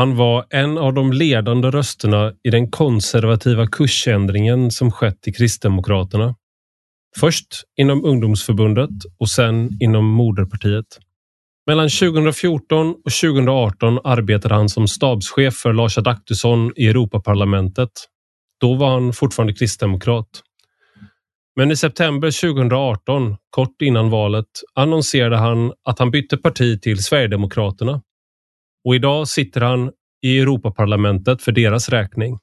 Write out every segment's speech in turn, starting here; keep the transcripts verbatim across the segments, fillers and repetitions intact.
Han var en av de ledande rösterna i den konservativa kursändringen som skett i Kristdemokraterna. Först inom Ungdomsförbundet och sen inom Moderpartiet. Mellan tjugohundrafjorton och tjugohundraarton arbetade han som stabschef för Lars Adaktusson i Europaparlamentet. Då var han fortfarande kristdemokrat. Men i september tjugohundraarton, kort innan valet, annonserade han att han bytte parti till Sverigedemokraterna. Och idag sitter han i Europaparlamentet för deras räkning.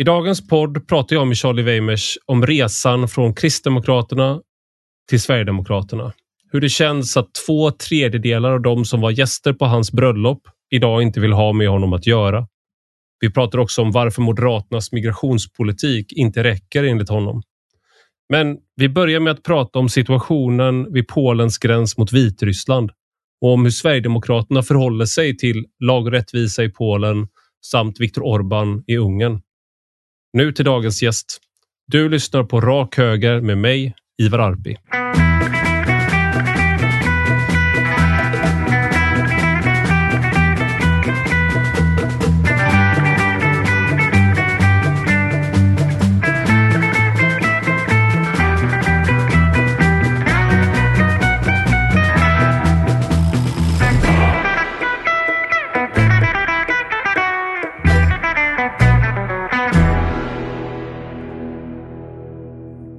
I dagens podd pratar jag med Charlie Weimers om resan från Kristdemokraterna till Sverigedemokraterna. Hur det känns att två tredjedelar av de som var gäster på hans bröllop idag inte vill ha med honom att göra. Vi pratar också om varför Moderaternas migrationspolitik inte räcker enligt honom. Men vi börjar med att prata om situationen vid Polens gräns mot Vitryssland och om hur Sverigedemokraterna förhåller sig till lag och rättvisa i Polen samt Viktor Orbán i Ungern. Nu till dagens gäst. Du lyssnar på Rak Höger med mig, Ivar Arpi.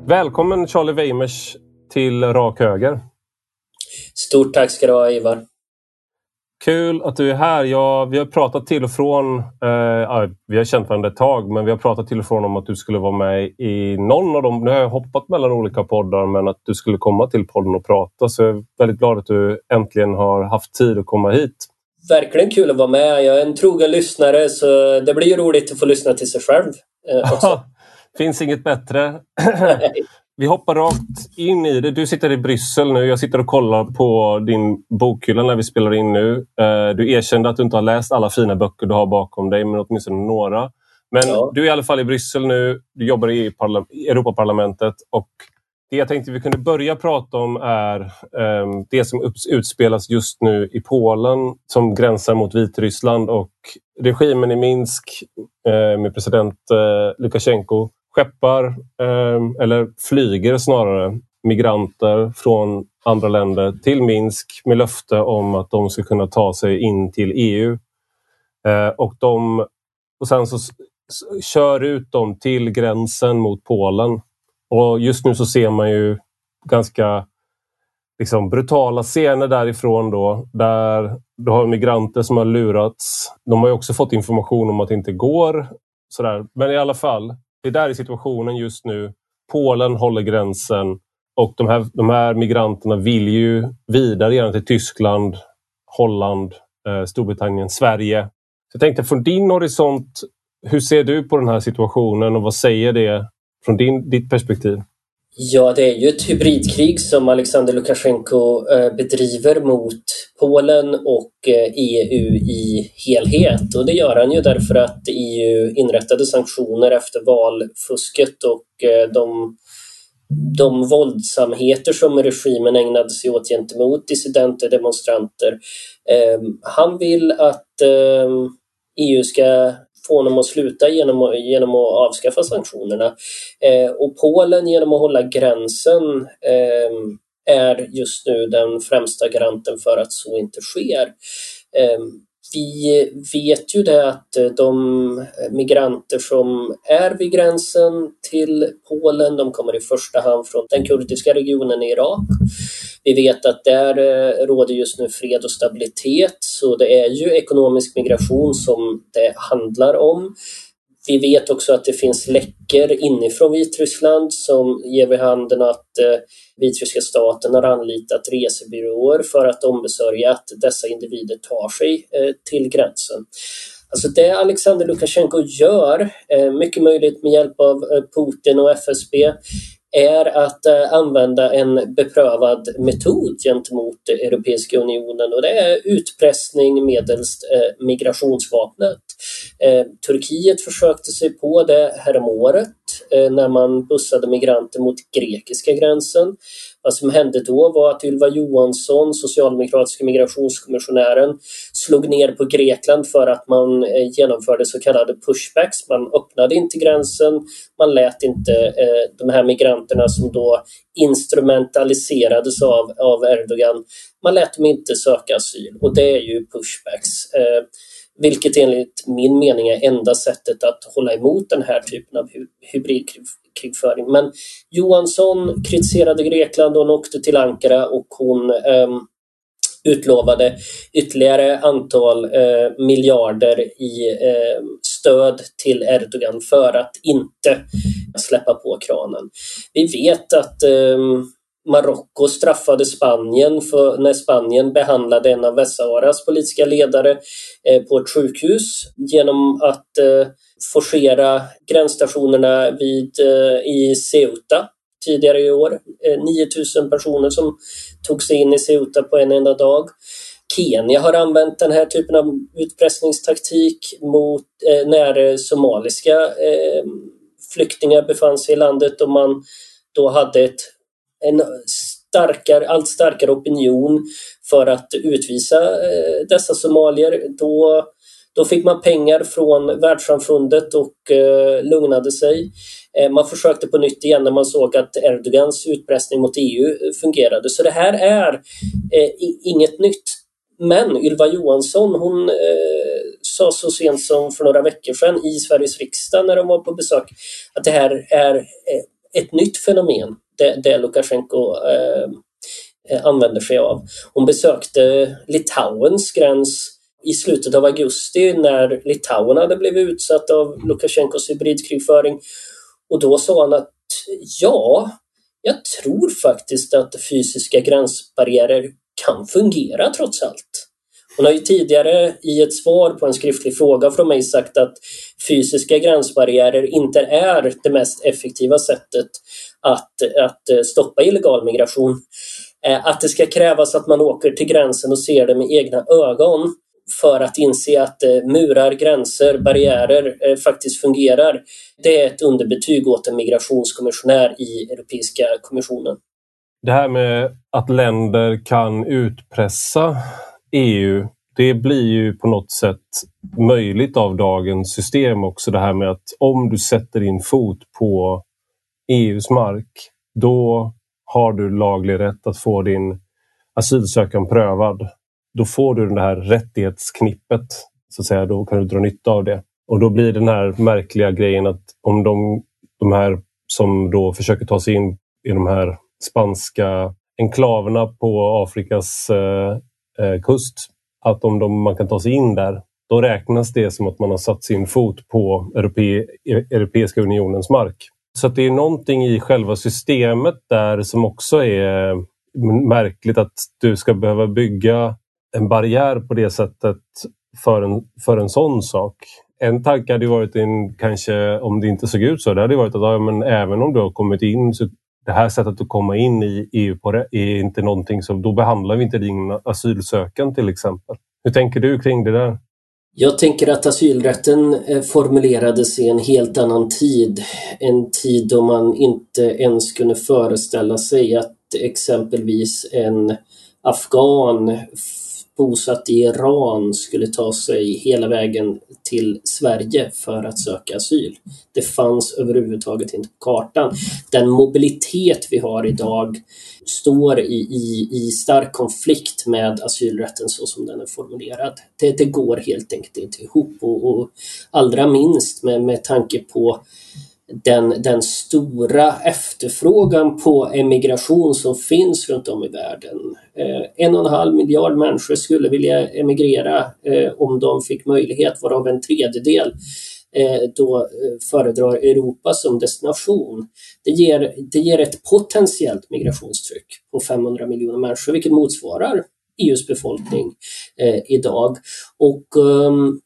Välkommen Charlie Weimers till Rak Höger. Stort tack ska du ha, Ivar. Kul att du är här. Ja, vi har pratat till och från, eh, vi har känt varandra ett tag, men vi har pratat till och från om att du skulle vara med i någon av dem. Nu har jag hoppat mellan olika poddar, men att du skulle komma till podden och prata. Så jag är väldigt glad att du äntligen har haft tid att komma hit. Verkligen kul att vara med. Jag är en trogen lyssnare, så det blir ju roligt att få lyssna till sig själv eh, också. Finns inget bättre. Vi hoppar rakt in i det. Du sitter i Bryssel nu. Jag sitter och kollar på din bokhylla när vi spelar in nu. Du erkände att du inte har läst alla fina böcker du har bakom dig, men åtminstone några. Men ja. Du är i alla fall i Bryssel nu. Du jobbar i Europaparlamentet. Och det jag tänkte vi kunde börja prata om är det som utspelas just nu i Polen som gränsar mot Vitryssland och regimen i Minsk med president Lukashenko. Skeppar, eh, eller flyger snarare, migranter från andra länder till Minsk med löfte om att de ska kunna ta sig in till E U. Eh, och, de, och sen så s- s- kör ut dem till gränsen mot Polen. Och just nu så ser man ju ganska liksom, brutala scener därifrån då, där du har migranter som har lurats. De har ju också fått information om att det inte går. Sådär. Men i alla fall, det där är situationen just nu. Polen håller gränsen och de här, de här migranterna vill ju vidare gärna till Tyskland, Holland, eh, Storbritannien, Sverige. Så jag tänkte från din horisont, hur ser du på den här situationen och vad säger det från din, ditt perspektiv? Ja, det är ju ett hybridkrig som Alexander Lukashenko eh, bedriver mot Polen och eh, E U i helhet. Och det gör han ju därför att E U inrättade sanktioner efter valfusket och eh, de, de våldsamheter som regimen ägnade sig åt gentemot dissidenter, demonstranter. Eh, han vill att eh, E U ska få honom att sluta genom, genom att avskaffa sanktionerna. Eh, och Polen genom att hålla gränsen eh, är just nu den främsta garanten för att så inte sker. Eh, vi vet ju det att de migranter som är vid gränsen till Polen, de kommer i första hand från den kurdiska regionen i Irak. Vi vet att där råder just nu fred och stabilitet, så det är ju ekonomisk migration som det handlar om. Vi vet också att det finns läckor inifrån Vitryssland som ger vid handen att vitryska staten har anlitat resebyråer för att ombesörja att dessa individer tar sig till gränsen. Alltså det Alexander Lukashenko gör, mycket möjligt med hjälp av Putin och F S B, är att använda en beprövad metod gentemot Europeiska unionen, och det är utpressning medelst migrationsvapnet. Turkiet försökte sig på det häromåret när man bussade migranter mot grekiska gränsen. Vad som hände då var att Ylva Johansson, socialdemokratiska migrationskommissionären, slog ner på Grekland för att man genomförde så kallade pushbacks. Man öppnade inte gränsen, man lät inte de här migranterna som då instrumentaliserades av, av Erdogan, man lät dem inte söka asyl, och det är ju pushbacks. Vilket enligt min mening är enda sättet att hålla emot den här typen av hybridkrigföring. Men Johansson kritiserade Grekland, och hon åkte till Ankara och hon eh, utlovade ytterligare antal eh, miljarder i eh, stöd till Erdogan för att inte släppa på kranen. Vi vet att eh, Marocko straffade Spanien för när Spanien behandlade en av Västsaharas politiska ledare på ett sjukhus genom att forcera gränsstationerna vid, i Ceuta tidigare i år. nio tusen personer som tog sig in i Ceuta på en enda dag. Kenya har använt den här typen av utpressningstaktik mot, när somaliska flyktingar befann sig i landet, och man då hade ett en starkare, allt starkare opinion för att utvisa dessa somalier. Då, då fick man pengar från världssamfundet och eh, lugnade sig. Eh, man försökte på nytt igen när man såg att Erdogans utpressning mot E U fungerade. Så det här är eh, inget nytt. Men Ylva Johansson, hon eh, sa så sent som för några veckor sedan i Sveriges riksdag när de var på besök att det här är eh, ett nytt fenomen. Det, det Lukashenko eh, använder sig av. Hon besökte Litauens gräns i slutet av augusti när Litauen hade blivit utsatt av Lukashenkos hybridkrigföring. Och då sa han att ja, jag tror faktiskt att fysiska gränsbarriärer kan fungera trots allt. Hon har ju tidigare i ett svar på en skriftlig fråga från mig sagt att fysiska gränsbarriärer inte är det mest effektiva sättet att, att stoppa illegal migration. Att det ska krävas att man åker till gränsen och ser det med egna ögon för att inse att murar, gränser, barriärer faktiskt fungerar. Det är ett underbetyg åt en migrationskommissionär i Europeiska kommissionen. Det här med att länder kan utpressa E U, det blir ju på något sätt möjligt av dagens system också, det här med att om du sätter din fot på E U:s mark, då har du laglig rätt att få din asylsökan prövad. Då får du det här rättighetsknippet, så att säga, då kan du dra nytta av det. Och då blir den här märkliga grejen att om de, de här som då försöker ta sig in i de här spanska enklaverna på Afrikas eh, kust, att om de, man kan ta sig in där, då räknas det som att man har satt sin fot på Europe, Europeiska unionens mark. Så att det är någonting i själva systemet där som också är märkligt, att du ska behöva bygga en barriär på det sättet för en, för en sån sak. En tanke hade varit, en, kanske om det inte såg ut så, det hade varit att ja, men även om du har kommit in, så det här sättet att komma in i E U på det är inte någonting som, då behandlar vi inte din asylsökan till exempel. Hur tänker du kring det där? Jag tänker att asylrätten formulerades i en helt annan tid. En tid då man inte ens kunde föreställa sig att exempelvis en afghan bosatt i Iran skulle ta sig hela vägen till Sverige för att söka asyl. Det fanns överhuvudtaget inte på kartan. Den mobilitet vi har idag står i, i, i stark konflikt med asylrätten så som den är formulerad. Det, det går helt enkelt inte ihop, och, och allra minst med, med tanke på Den, den stora efterfrågan på emigration som finns runt om i världen. Eh, en och en halv miljard människor skulle vilja emigrera eh, om de fick möjlighet, varav en tredjedel eh, då föredrar Europa som destination. Det ger, det ger ett potentiellt migrationstryck på femhundra miljoner människor, vilket motsvarar E U:s befolkning eh, idag. Och um,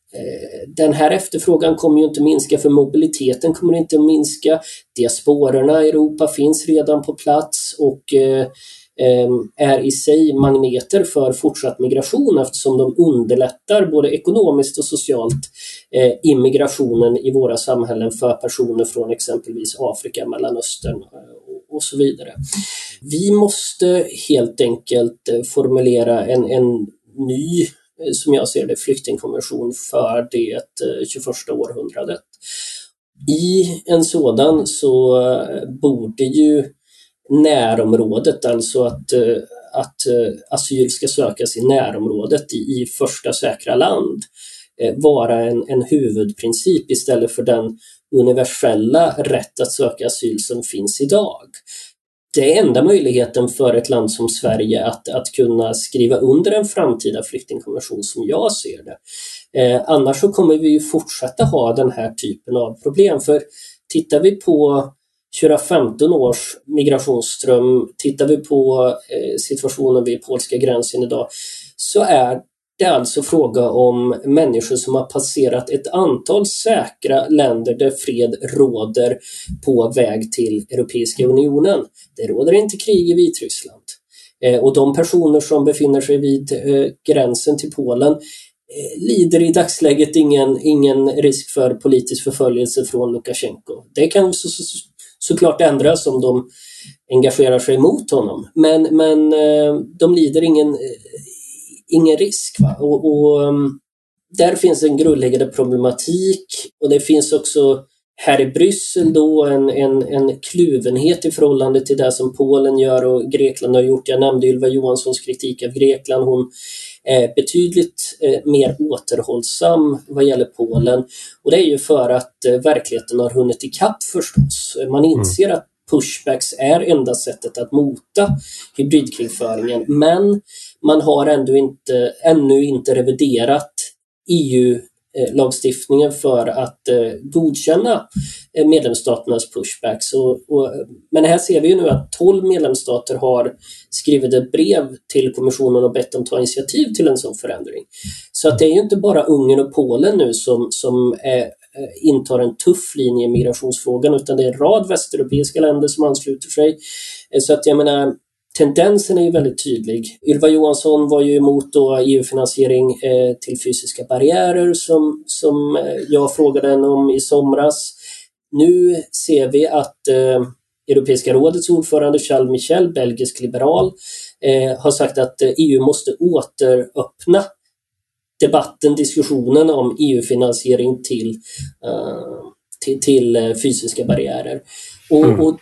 den här efterfrågan kommer ju inte minska, för mobiliteten kommer inte att minska. Diasporerna i Europa finns redan på plats och eh, är i sig magneter för fortsatt migration, eftersom de underlättar både ekonomiskt och socialt eh, immigrationen i våra samhällen för personer från exempelvis Afrika, Mellanöstern och, och så vidare. Vi måste helt enkelt formulera en, en ny, som jag ser det, flyktingkonvention för det tjugoförsta århundradet. I en sådan så borde ju närområdet, alltså att, att asyl ska sökas i närområdet i, i första säkra land, vara en, en huvudprincip istället för den universella rätt att söka asyl som finns idag. Det är enda möjligheten för ett land som Sverige att, att kunna skriva under en framtida flyktingkonvention som jag ser det. Eh, annars så kommer vi ju fortsätta ha den här typen av problem. För tittar vi på tjugofemton års migrationsström, tittar vi på eh, situationen vid polska gränsen idag, så är det är alltså fråga om människor som har passerat ett antal säkra länder där fred råder på väg till Europeiska unionen. Det råder inte krig i Vitryssland. Eh, och de personer som befinner sig vid eh, gränsen till Polen eh, lider i dagsläget ingen, ingen risk för politisk förföljelse från Lukashenko. Det kan så, så, såklart ändras om de engagerar sig mot honom. Men, men eh, de lider ingen... Eh, Ingen risk. Va? Och, och där finns en grundläggande problematik, och det finns också här i Bryssel då en, en, en kluvenhet i förhållande till det som Polen gör och Grekland har gjort. Jag nämnde Ylva Johanssons kritik av Grekland. Hon är betydligt mer återhållsam vad gäller Polen, och det är ju för att verkligheten har hunnit ikapp förstås. Man inser att pushbacks är enda sättet att mota hybridkrigföringen, men man har ändå inte, ännu inte reviderat E U-lagstiftningen för att godkänna medlemsstaternas pushbacks. Och, och, men här ser vi ju nu att tolv medlemsstater har skrivit ett brev till kommissionen och bett dem ta initiativ till en sån förändring. Så att det är ju inte bara Ungern och Polen nu som, som är intar en tuff linje i migrationsfrågan, utan det är en rad västeuropeiska länder som ansluter sig. Så att jag menar, tendensen är ju väldigt tydlig. Ylva Johansson var ju emot då E U-finansiering eh, till fysiska barriärer som, som jag frågade henne om i somras. Nu ser vi att eh, Europeiska rådets ordförande Charles Michel, belgisk liberal, eh, har sagt att E U måste återöppna debatten, diskussionen om E U-finansiering till, uh, till, till fysiska barriärer. Och, mm. och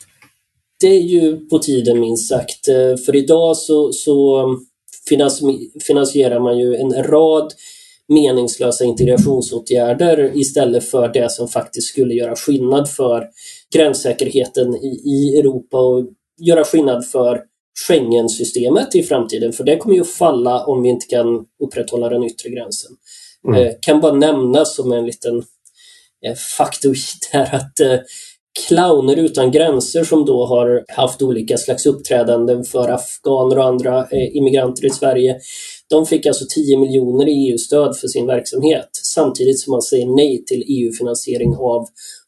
det är ju på tiden minst sagt. För idag så, så finansierar man ju en rad meningslösa integrationsåtgärder istället för det som faktiskt skulle göra skillnad för gränssäkerheten i, i Europa och göra skillnad för Schengen-systemet i framtiden, för det kommer ju att falla om vi inte kan upprätthålla den yttre gränsen. Mm. Eh, kan bara nämna som en liten eh, faktor här att eh, clowner utan gränser som då har haft olika slags uppträdanden för afghaner och andra eh, immigranter i Sverige, de fick alltså tio miljoner i E U-stöd för sin verksamhet, samtidigt som man säger nej till E U-finansiering av,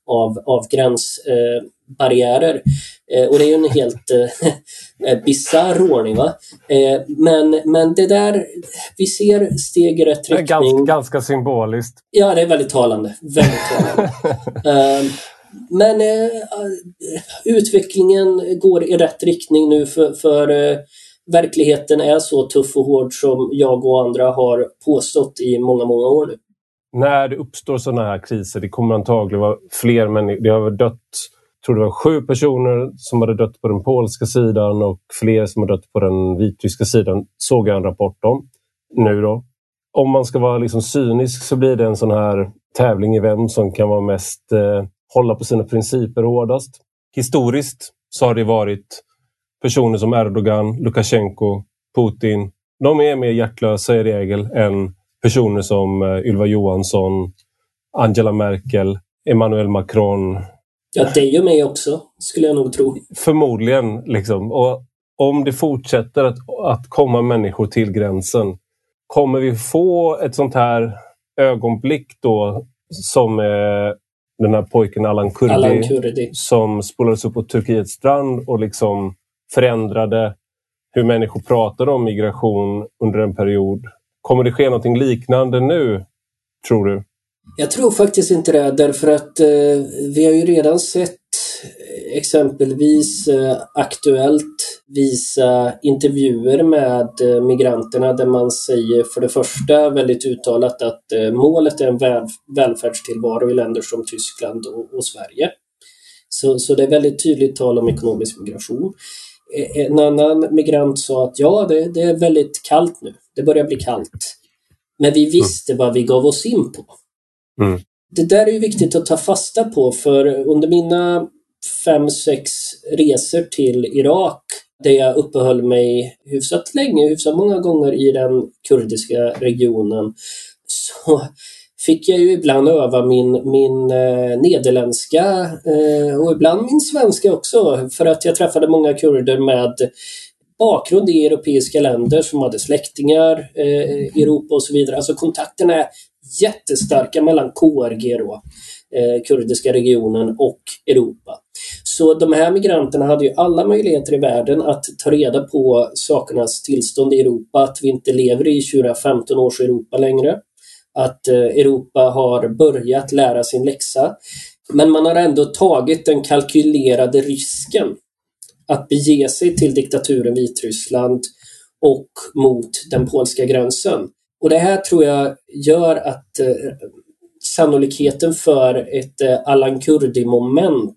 av, av gräns eh, barriärer. Eh, och det är ju en helt eh, bizarr ordning, va? Eh, men, men det där, vi ser steg i rätt riktning. Ganska, ganska symboliskt. Ja, det är väldigt talande. Väldigt talande. eh, men eh, utvecklingen går i rätt riktning nu för, för eh, verkligheten är så tuff och hård som jag och andra har påstått i många, många år nu. När det uppstår sådana här kriser, det kommer antagligen vara fler människor, det har dött... Jag tror det var sju personer som hade dött på den polska sidan och fler som hade dött på den vitryska sidan, såg jag en rapport om nu då. Om man ska vara liksom cynisk så blir det en sån här tävling i vem som kan vara mest eh, hålla på sina principer hårdast. Historiskt så har det varit personer som Erdogan, Lukashenko, Putin. De är mer hjärtlösa i regel än personer som eh, Ylva Johansson, Angela Merkel, Emmanuel Macron. Ja, det är ju mig också, skulle jag nog tro. Förmodligen, liksom. Och om det fortsätter att, att komma människor till gränsen, kommer vi få ett sånt här ögonblick då som eh, den här pojken Alan Kurdi, Alan Kurdi som spolades upp på Turkiets strand och liksom förändrade hur människor pratade om migration under en period. Kommer det ske någonting liknande nu, tror du? Jag tror faktiskt inte det, därför att eh, vi har ju redan sett exempelvis Aktuellt visa intervjuer med migranterna där man säger för det första väldigt uttalat att målet är en välfärdstillvaro i länder som Tyskland och Sverige. Så, så det är väldigt tydligt tal om ekonomisk migration. En annan migrant sa att ja, det, det är väldigt kallt nu. Det börjar bli kallt. Men vi visste vad vi gav oss in på. Mm. Det där är ju viktigt att ta fasta på, för under mina fem, sex resor till Irak där jag uppehöll mig hyfsat länge, hyfsat många gånger i den kurdiska regionen, så fick jag ju ibland öva min, min eh, nederländska eh, och ibland min svenska också, för att jag träffade många kurder med bakgrund i europeiska länder som hade släktingar i eh, Europa och så vidare. Alltså kontakterna är jättestarka mellan K R G då, eh, kurdiska regionen och Europa. Så de här migranterna hade ju alla möjligheter i världen att ta reda på sakernas tillstånd i Europa, att vi inte lever i tjugofemton års Europa längre, att eh, Europa har börjat lära sin läxa. Men man har ändå tagit den kalkylerade risken att bege sig till diktaturen Vitryssland och mot den polska gränsen. Och det här tror jag gör att eh, sannolikheten för ett eh, Alan Kurdi-moment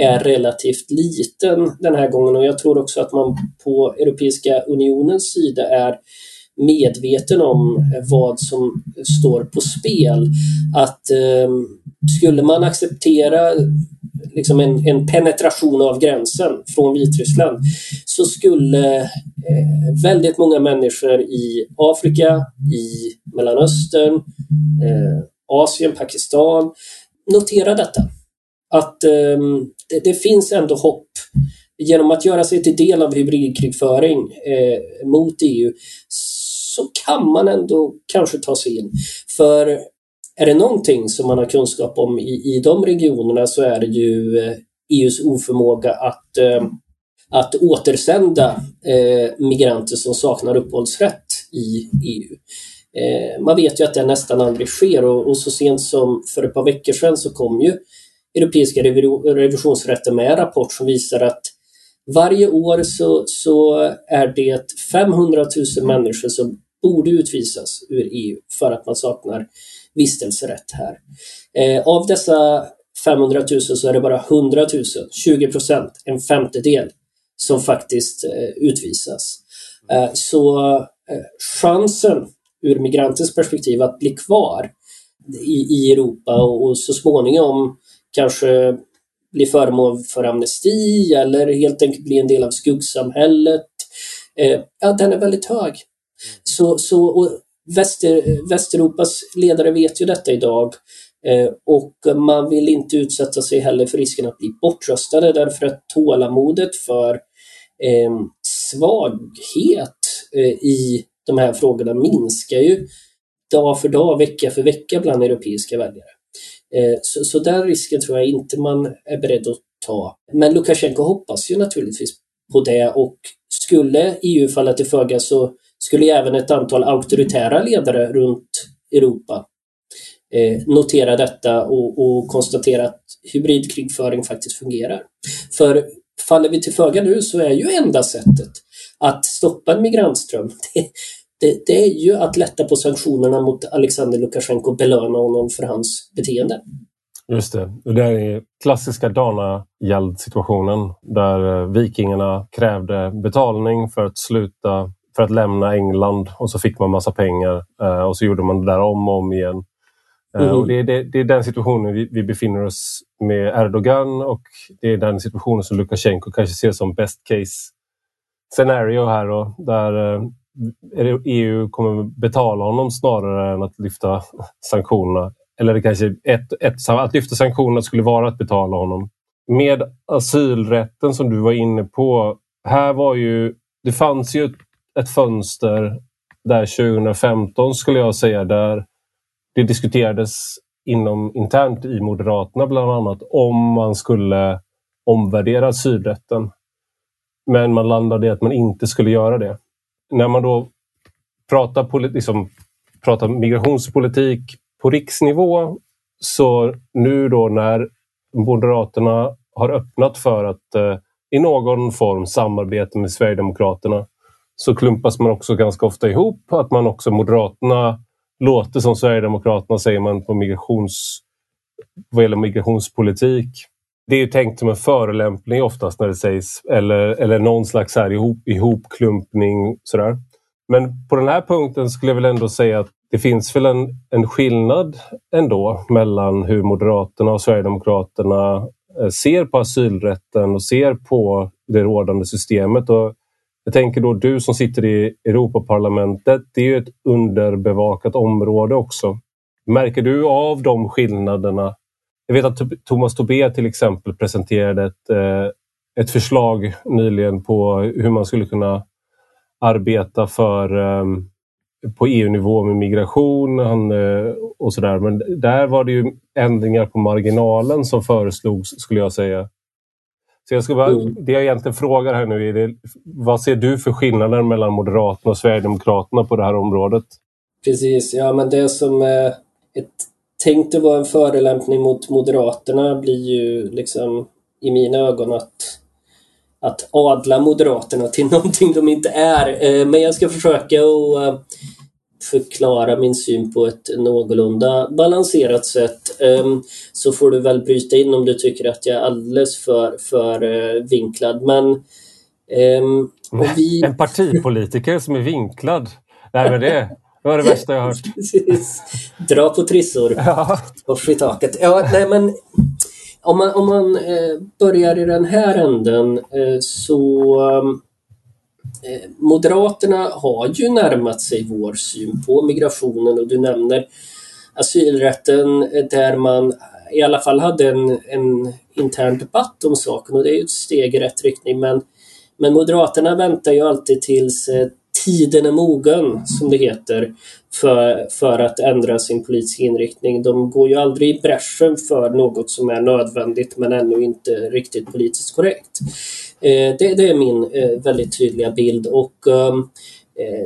är relativt liten den här gången. Och jag tror också att man på Europeiska unionens sida är medveten om vad som står på spel. Att eh, skulle man acceptera liksom en, en penetration av gränsen från Vitryssland, så skulle eh, väldigt många människor i Afrika, i Mellanöstern, eh, Asien, Pakistan notera detta. Att eh, det, det finns ändå hopp. Genom att göra sig till del av hybridkrigföring eh, mot E U så kan man ändå kanske ta sig in. För är det någonting som man har kunskap om i, i de regionerna, så är det ju E U:s oförmåga att, eh, att återsända eh, migranter som saknar uppehållsrätt i E U. Eh, man vet ju att det nästan aldrig sker, och, och så sent som för ett par veckor sedan så kom ju Europeiska revisionsrätten med en rapport som visar att varje år så, så är det femhundratusen människor som borde utvisas ur E U för att man saknar vistelserätt här. Eh, av dessa femhundratusen så är det bara hundratusen, tjugo procent, en femtedel, som faktiskt eh, utvisas. Eh, så eh, chansen ur migrantens perspektiv att bli kvar i, i Europa och, och så småningom kanske bli föremål för amnesti eller helt enkelt bli en del av skuggsamhället. Eh, ja, den är väldigt hög. Så, så, och Väster, Västeuropas ledare vet ju detta idag. Eh, och man vill inte utsätta sig heller för risken att bli bortröstade, därför att tålamodet för eh, svaghet eh, i de här frågorna minskar ju dag för dag, vecka för vecka bland europeiska väljare. Så, så den risken tror jag inte man är beredd att ta. Men Lukashenko hoppas ju naturligtvis på det, och skulle E U falla till föga så skulle även ett antal auktoritära ledare runt Europa eh, notera detta och, och konstatera att hybridkrigföring faktiskt fungerar. För faller vi till föga nu så är ju enda sättet att stoppa en migrantström det, Det, det är ju att lätta på sanktionerna mot Alexander Lukashenko och belöna honom för hans beteende. Just det. Och det är klassiska Dana-Hjeld-situationen där vikingarna krävde betalning för att sluta, för att lämna England, och så fick man massa pengar och så gjorde man det där om och om igen. Mm. Och det, är, det, det är den situationen vi, vi befinner oss med Erdogan, och det är den situationen som Lukashenko kanske ser som best case scenario här då, där E U kommer betala honom snarare än att lyfta sanktionerna. Eller det kanske ett, ett, att lyfta sanktionerna skulle vara att betala honom. Med asylrätten som du var inne på, här var ju, det fanns ju ett, ett fönster där tjugohundrafemton skulle jag säga, där det diskuterades inom internt i Moderaterna bland annat om man skulle omvärdera asylrätten. Men man landade i att man inte skulle göra det. När man då pratar, politi- liksom, pratar migrationspolitik på riksnivå, så nu då när Moderaterna har öppnat för att eh, i någon form samarbete med Sverigedemokraterna, så klumpas man också ganska ofta ihop. Att man också, Moderaterna låter som Sverigedemokraterna, säger man på migrations, vad gäller migrationspolitik. Det är ju tänkt som en förolämpning oftast när det sägs, eller, eller någon slags här ihop, ihopklumpning. Sådär. Men på den här punkten skulle jag väl ändå säga att det finns väl en, en skillnad ändå mellan hur Moderaterna och Sverigedemokraterna ser på asylrätten och ser på det rådande systemet. Och jag tänker då, du som sitter i Europaparlamentet, det är ju ett underbevakat område också. Märker du av de skillnaderna? Jag vet att Thomas Tobé till exempel presenterade ett, ett förslag nyligen på hur man skulle kunna arbeta för på E U-nivå med migration och sådär. Men där var det ju ändringar på marginalen som föreslogs, skulle jag säga. Så jag ska bara, det jag egentligen frågar här nu är det, vad ser du för skillnader mellan Moderaterna och Sverigedemokraterna på det här området? Precis, ja men det som är ett, tänkt att vara en förelämpning mot Moderaterna blir ju liksom i mina ögon att, att adla Moderaterna till någonting de inte är. Men jag ska försöka att förklara min syn på ett någorlunda balanserat sätt, så får du väl bryta in om du tycker att jag är alldeles för, för vinklad. Men, vi... En partipolitiker som är vinklad, nej men det det var det värsta jag hört. Precis. Dra på trissor. Ja. Upp i taket. Ja, nej, men om man, om man eh, börjar i den här änden eh, så eh, Moderaterna har ju närmat sig vår syn på migrationen, och du nämner asylrätten eh, där man i alla fall hade en, en intern debatt om saken, och det är ju ett steg i rätt riktning, men, men Moderaterna väntar ju alltid tills eh, tiden är mogen, som det heter, för, för att ändra sin politiska inriktning. De går ju aldrig i bräschen för något som är nödvändigt men ännu inte riktigt politiskt korrekt. Eh, det, det är min eh, väldigt tydliga bild, och eh,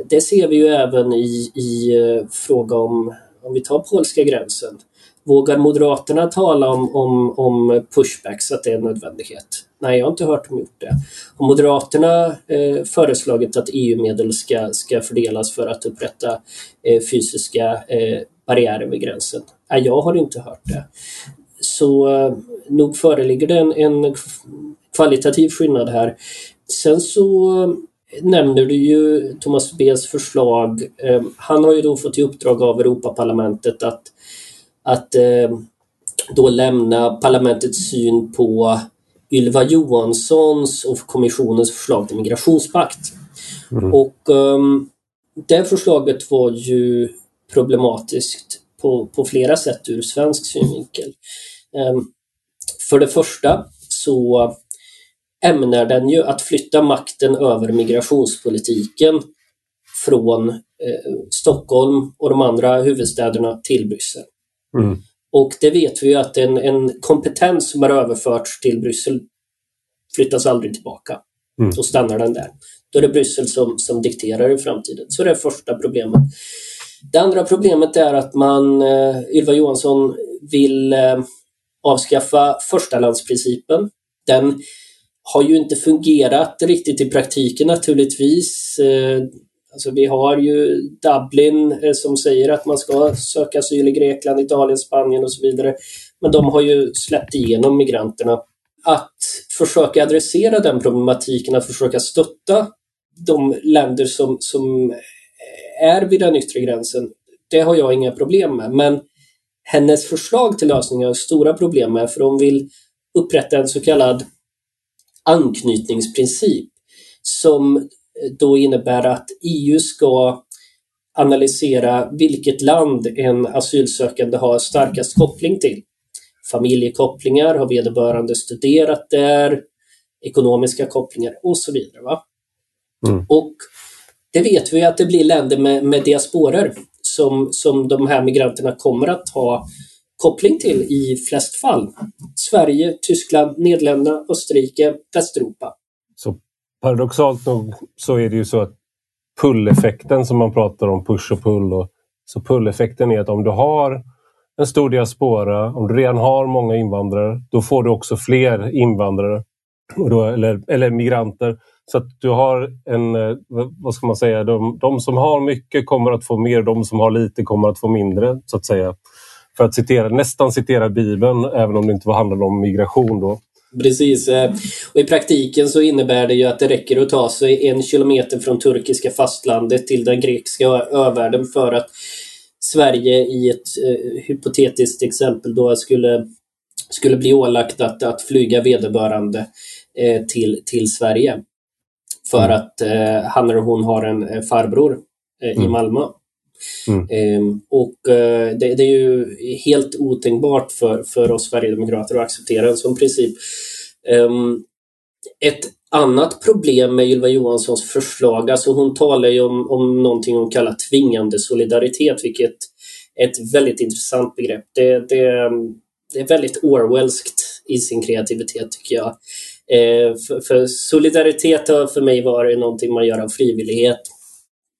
det ser vi ju även i, i eh, fråga om, om vi tar polska gränsen. Vågar Moderaterna tala om, om, om pushbacks, att det är en nödvändighet? Nej, jag har inte hört dem gjort det. Och Moderaterna eh, föreslagit att E U-medel ska, ska fördelas för att upprätta eh, fysiska eh, barriärer vid gränsen. Nej, jag har inte hört det. Så eh, nog föreligger det en, en kvalitativ skillnad här. Sen så nämner du ju Thomas Tobés förslag. Eh, han har ju då fått i uppdrag av Europaparlamentet att att eh, då lämna parlamentets syn på Ylva Johanssons och kommissionens förslag till migrationspakt. Mm. Och eh, det förslaget var ju problematiskt på, på flera sätt ur svensk synvinkel. Eh, för det första så ämnar den ju att flytta makten över migrationspolitiken från eh, Stockholm och de andra huvudstäderna till Bryssel. Mm. Och det vet vi ju att en, en kompetens som har överförts till Bryssel flyttas aldrig tillbaka. Mm. Då stannar den där. Då är det Bryssel som, som dikterar i framtiden. Så det är första problemet. Det andra problemet är att man, eh, Ylva Johansson vill eh, avskaffa förstalandsprincipen. Den har ju inte fungerat riktigt i praktiken naturligtvis. Eh, Alltså vi har ju Dublin eh, som säger att man ska söka asyl i Grekland, Italien, Spanien och så vidare. Men de har ju släppt igenom migranterna. Att försöka adressera den problematiken, att försöka stötta de länder som, som är vid den yttre gränsen, det har jag inga problem med. Men hennes förslag till lösningar har stora problem med, för de vill upprätta en så kallad anknytningsprincip som då innebär att E U ska analysera vilket land en asylsökande har starkast koppling till. Familjekopplingar, har vederbörande studerat där, ekonomiska kopplingar och så vidare. Va? Mm. Och det vet vi att det blir länder med, med diasporer som, som de här migranterna kommer att ha koppling till i flest fall. Sverige, Tyskland, Nederländerna, Österrike, Västeuropa. Så paradoxalt nog så är det ju så att pull-effekten som man pratar om, push och pull, och så pull-effekten är att om du har en stor diaspora, om du redan har många invandrare, då får du också fler invandrare och då, eller, eller migranter. Så att du har en, vad ska man säga, de, de som har mycket kommer att få mer, de som har lite kommer att få mindre, så att säga. För att citera, nästan citera Bibeln, även om det inte handlar om migration då. Precis, och i praktiken så innebär det ju att det räcker att ta sig en kilometer från turkiska fastlandet till den grekiska övärlden för att Sverige i ett eh, hypotetiskt exempel då skulle, skulle bli ålagt att, att flyga vederbörande eh, till, till Sverige för mm. att eh, han eller hon har en farbror eh, mm. i Malmö. Mm. Eh, och eh, det, det är ju helt otänkbart för, för oss Sverigedemokrater att acceptera en sån princip. Eh, ett annat problem med Ylva Johanssons förslag, alltså hon talar ju om, om någonting hon kallar tvingande solidaritet, vilket är ett väldigt intressant begrepp. Det, det, det är väldigt Orwellskt i sin kreativitet, tycker jag. Eh, för, för solidaritet har för mig varit någonting man gör av frivillighet.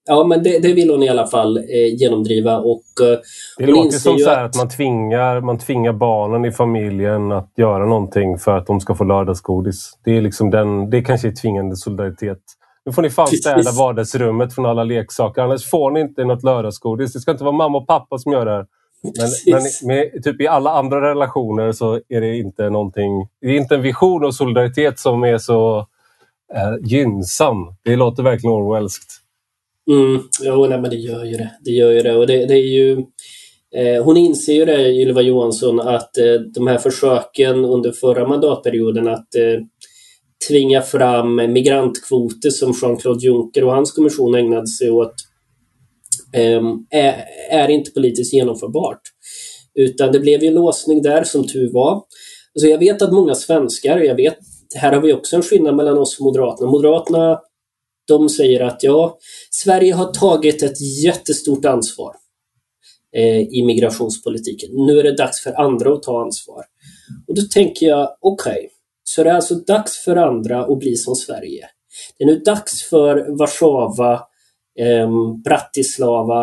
Ja, men det, det vill hon i alla fall eh, genomdriva. Och, eh, det låter som så här att, att man, tvingar, man tvingar barnen i familjen att göra någonting för att de ska få lördagsgodis. Det är liksom den, det kanske är tvingande solidaritet. Nu får ni fan städa vardagsrummet från alla leksaker, annars får ni inte något lördagsgodis. Det ska inte vara mamma och pappa som gör det här. Men, men med, typ i alla andra relationer så är det inte någonting, det är inte en vision och solidaritet som är så eh, gynnsam. Det låter verkligen orwellskt. Mm, ja, nej, men det gör ju det. Det gör ju det. Och det, det är ju, eh, hon inser ju det, Ylva Johansson, att eh, de här försöken under förra mandatperioden att eh, tvinga fram migrantkvoter som Jean-Claude Juncker och hans kommission ägnade sig åt eh, är, är inte politiskt genomförbart. Utan det blev ju en låsning där, som tur var. Alltså, jag vet att många svenskar, jag vet, här har vi också en skillnad mellan oss och Moderaterna. Moderaterna De säger att ja, Sverige har tagit ett jättestort ansvar eh, i migrationspolitiken. Nu är det dags för andra att ta ansvar. Och då tänker jag, okej, okay, så det är alltså dags för andra att bli som Sverige. Det är nu dags för Warszawa, eh, Bratislava,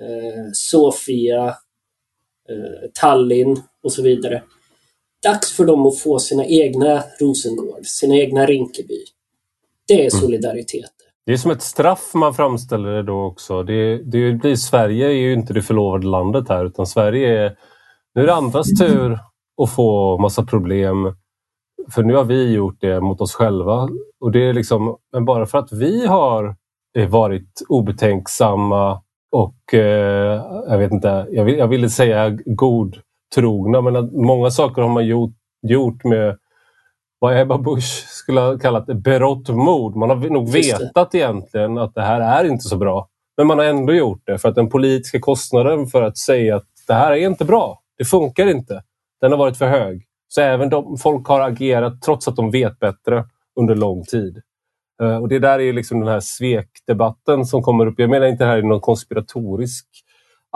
eh, Sofia, eh, Tallinn och så vidare. Dags för dem att få sina egna Rosengård, sina egna Rinkeby. Det är solidaritet. Det är som ett straff man framställer det då också. Det, det blir, Sverige är ju inte det förlovade landet här, utan Sverige är, nu är det andras tur att få massa problem. För nu har vi gjort det mot oss själva. Och det är liksom, men bara för att vi har varit obetänksamma och eh, jag vet inte, jag, vill, jag ville säga godtrogna, men att många saker har man gjort, gjort med vad Ebba Busch skulle ha kallat berått mod. Man har nog vetat egentligen att det här är inte så bra. Men man har ändå gjort det för att den politiska kostnaden för att säga att det här är inte bra, det funkar inte, den har varit för hög. Så även de, folk har agerat trots att de vet bättre under lång tid. Och det där är liksom den här svekdebatten som kommer upp. Jag menar inte här i någon konspiratorisk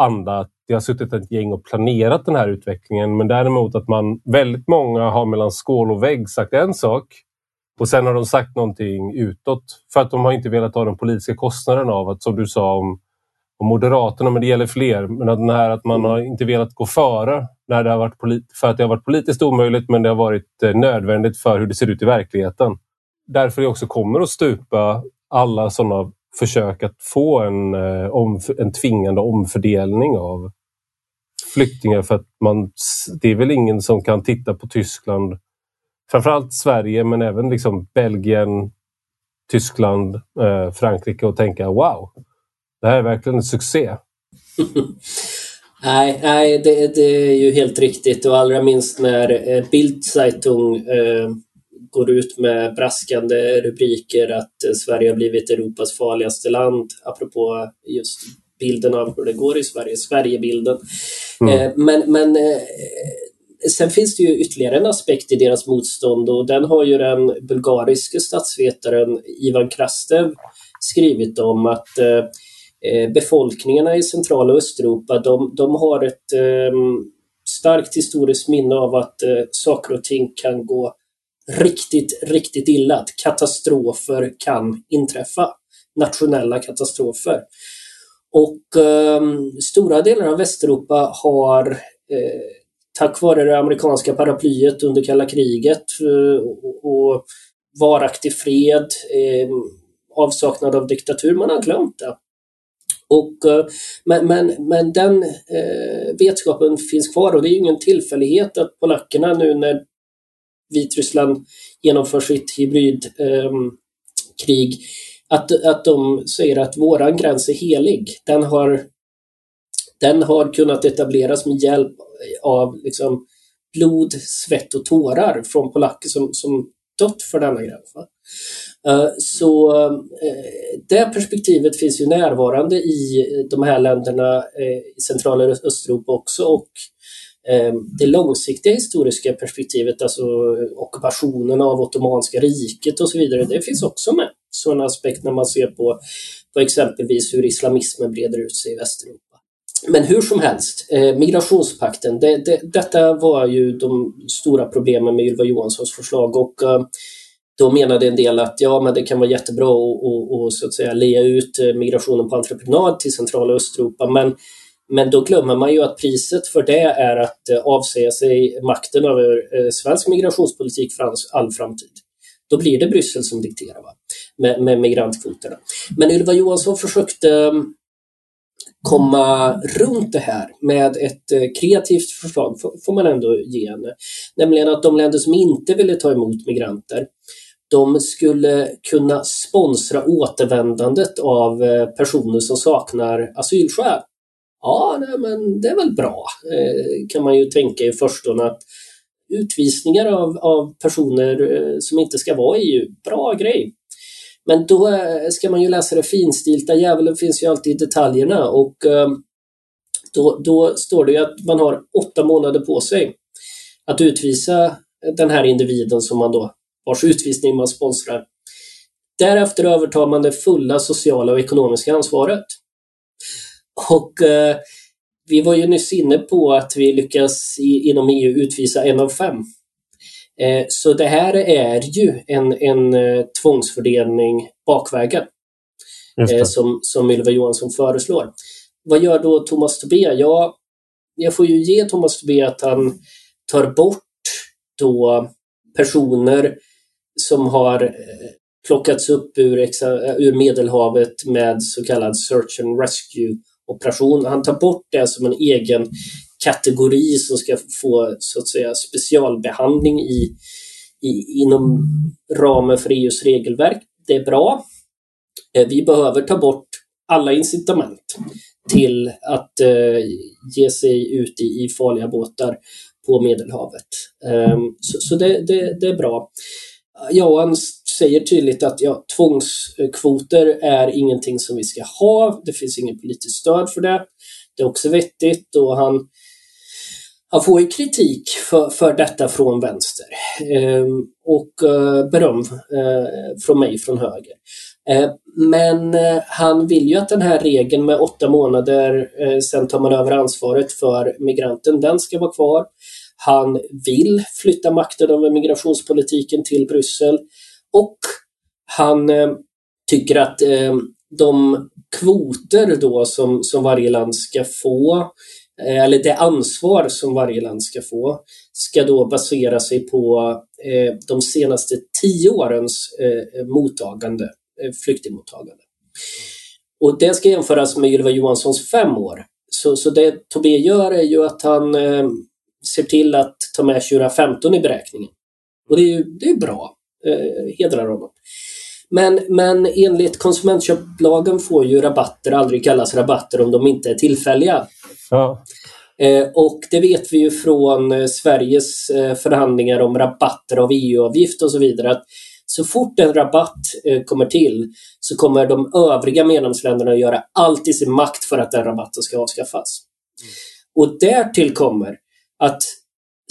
anda att det har suttit ett gäng och planerat den här utvecklingen, men däremot att man, väldigt många har mellan skål och vägg sagt en sak och sen har de sagt någonting utåt för att de har inte velat ha den politiska kostnaden av att, som du sa om, om Moderaterna, men det gäller fler, men att, den här, att man har inte velat gå före när det har varit polit- för att det har varit politiskt omöjligt, men det har varit nödvändigt för hur det ser ut i verkligheten. Därför det också kommer att stupa alla sådana försök att få en, en tvingande omfördelning av flyktingar, för att man, det är väl ingen som kan titta på Tyskland, framförallt Sverige, men även liksom Belgien, Tyskland, eh, Frankrike och tänka wow, det här är verkligen en succé. nej, nej det, det är ju helt riktigt, och allra minst när Bild Zeitung eh, går ut med braskande rubriker att Sverige har blivit Europas farligaste land, apropå just bilden av hur det går i Sverige, Sverigebilden. Mm. Men, men sen finns det ju ytterligare en aspekt i deras motstånd, och den har ju den bulgariske statsvetaren Ivan Krastev skrivit om, att befolkningarna i centrala Östeuropa, de, de har ett starkt historiskt minne av att saker och ting kan gå riktigt, riktigt illa, att katastrofer kan inträffa, nationella katastrofer. Och eh, stora delar av Västeuropa har eh, tack vare det amerikanska paraplyet under kalla kriget eh, och, och varaktig fred, eh, avsaknad av diktatur, man har glömt det. Och, eh, men, men, men den eh, vetskapen finns kvar, och det är ju ingen tillfällighet att polackerna nu när Vitryssland genomför sitt hybridkrig eh, Att, att de säger att våran gräns är helig. Den har, den har kunnat etableras med hjälp av liksom blod, svett och tårar från polacker som, som dött för denna gräns. Så det perspektivet finns ju närvarande i de här länderna i centrala Östeuropa också, och det långsiktiga historiska perspektivet, alltså ockupationen av Ottomanska riket och så vidare, det finns också med. Sådana aspekter när man ser på, på exempelvis hur islamismen breder ut sig i Västeuropa. Men hur som helst, eh, migrationspakten, det, det, detta var ju de stora problemen med Ylva Johanssons förslag, och eh, då menade en del att ja, men det kan vara jättebra att och, och, så att säga leja ut migrationen på entreprenad till centrala Östeuropa, men Men då glömmer man ju att priset för det är att avsäga sig makten över svensk migrationspolitik för all framtid. Då blir det Bryssel som dikterar, va? Med, med migrantkvoterna. Men Ylva Johansson försökte komma runt det här med ett kreativt förslag, får man ändå ge henne. Nämligen att de länder som inte ville ta emot migranter, de skulle kunna sponsra återvändandet av personer som saknar asylskäl. Ja, nej, men det är väl bra, eh, kan man ju tänka i förstone, att utvisningar av, av personer eh, som inte ska vara i E U, bra grej. Men då eh, ska man ju läsa det finstilta, djävulen finns ju alltid i detaljerna, och eh, då, då står det ju att man har åtta månader på sig att utvisa den här individen som man då, vars utvisning man sponsrar. Därefter övertar man det fulla sociala och ekonomiska ansvaret. Och eh, vi var ju nyss inne på att vi lyckas i, inom E U utvisa en av fem. Eh, så det här är ju en, en eh, tvångsfördelning bakvägen eh, som, som Ylva Johansson föreslår. Vad gör då Thomas Tobé? Ja, jag får ju ge Thomas Tobé att han tar bort då personer som har eh, plockats upp ur, exa- ur Medelhavet med så kallad search and rescue operation. Han tar bort det som en egen kategori som ska få så att säga specialbehandling i, i, inom ramen för E U:s regelverk. Det är bra. Vi behöver ta bort alla incitament till att eh, ge sig ut i, i farliga båtar på Medelhavet. Um, så så det, det, det är bra. Ja, han säger tydligt att ja, tvångskvoter är ingenting som vi ska ha. Det finns ingen politisk stöd för det. Det är också vettigt, och han, han får ju kritik för, för detta från vänster eh, och eh, beröm eh, från mig från höger. Eh, men eh, han vill ju att den här regeln med åtta månader eh, sen tar man över ansvaret för migranten, den ska vara kvar. Han vill flytta makten över migrationspolitiken till Bryssel, och han eh, tycker att eh, de kvoter då som, som varje land ska få, eh, eller det ansvar som varje land ska få, ska då basera sig på eh, de senaste tio årens eh, mottagande, eh, flyktingmottagande. Och det ska jämföras med Ylva Johanssons fem år. Så, så det Tobé gör är ju att han... Eh, ser till att ta med tjugo femton i beräkningen. Och det är ju det är bra. Eh, hedrar honom. Men, men enligt konsumentköplagen får ju rabatter aldrig kallas rabatter om de inte är tillfälliga. Ja. Eh, och det vet vi ju från eh, Sveriges eh, förhandlingar om rabatter av E U-avgift och så vidare, att så fort en rabatt eh, kommer till, så kommer de övriga medlemsländerna att göra allt i sin makt för att den rabatten ska avskaffas. Mm. Och därtill kommer att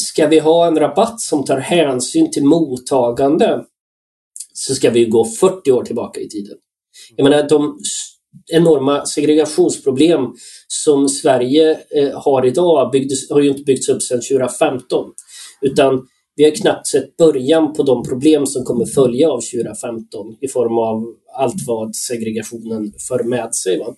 ska vi ha en rabatt som tar hänsyn till mottagande, så ska vi gå fyrtio år tillbaka i tiden. Jag menar, de enorma segregationsproblem som Sverige eh, har idag byggdes, har ju inte byggts upp sedan tjugo femton. Utan vi har knappt sett början på de problem som kommer följa av tjugo femton i form av allt vad segregationen för med sig. Va?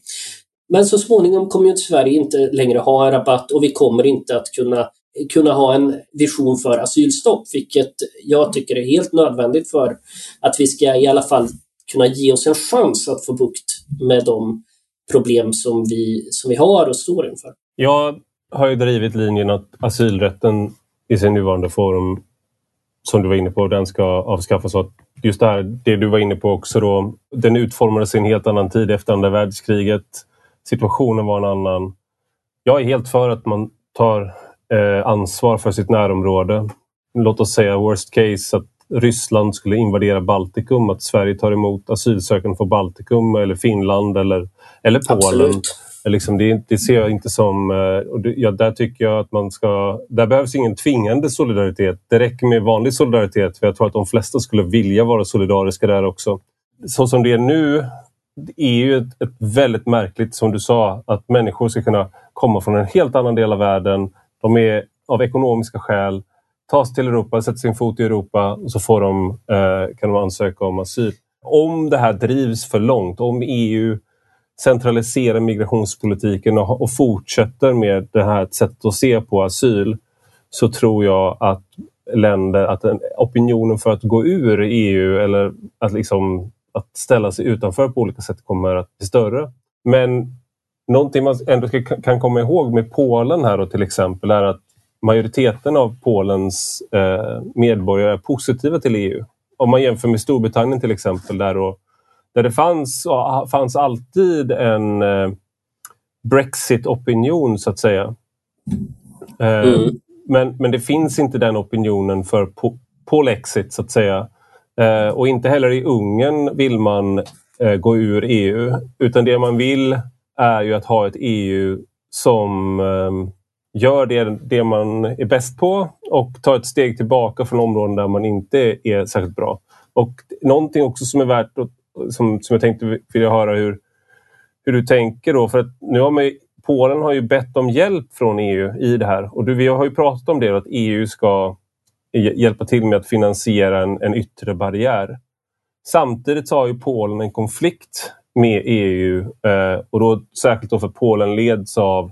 Men så småningom kommer ju Sverige inte längre ha en rabatt och vi kommer inte att kunna, kunna ha en vision för asylstopp, vilket jag tycker är helt nödvändigt för att vi ska i alla fall kunna ge oss en chans att få bukt med de problem som vi, som vi har och står inför. Jag har ju drivit linjen att asylrätten i sin nuvarande form, som du var inne på, den ska avskaffas. Just det här, det du var inne på också då, den utformades i en helt annan tid efter andra världskriget. Situationen var en annan. Jag är helt för att man tar eh, ansvar för sitt närområde. Låt oss säga worst case att Ryssland skulle invadera Baltikum, att Sverige tar emot asylsökande från Baltikum eller Finland eller, eller Polen. Absolut. Liksom det, det ser jag inte som... Och det, ja, där tycker jag att man ska... Där behövs ingen tvingande solidaritet. Det räcker med vanlig solidaritet, för jag tror att de flesta skulle vilja vara solidariska där också. Så som det är nu är ju ett, ett väldigt märkligt, som du sa, att människor ska kunna komma från en helt annan del av världen. De är av ekonomiska skäl, tas till Europa, sätter sin fot i Europa och så får de, eh, kan de ansöka om asyl. Om det här drivs för långt, om E U centraliserar migrationspolitiken och, och fortsätter med det här sättet att se på asyl, så tror jag att länder, att en, opinionen för att gå ur E U eller att liksom att ställa sig utanför på olika sätt kommer att bli större. Men någonting man ändå ska, kan komma ihåg med Polen här då till exempel, är att majoriteten av Polens eh, medborgare är positiva till E U. Om man jämför med Storbritannien till exempel, där, då, där det fanns, fanns alltid en eh, Brexit-opinion så att säga. Eh, mm. men, men det finns inte den opinionen för po- Polexit så att säga. Eh, och inte heller i Ungern vill man eh, gå ur E U. Utan det man vill är ju att ha ett E U som... Eh, gör det, det man är bäst på och tar ett steg tillbaka från områden där man inte är särskilt bra. Och någonting också som är värt, som, som jag tänkte vilja höra hur, hur du tänker då, för att nu har man ju, Polen har ju bett om hjälp från E U i det här, och du, vi har ju pratat om det, att E U ska hjälpa till med att finansiera en, en yttre barriär. Samtidigt så har ju Polen en konflikt med E U, eh, och då särskilt då för Polen leds av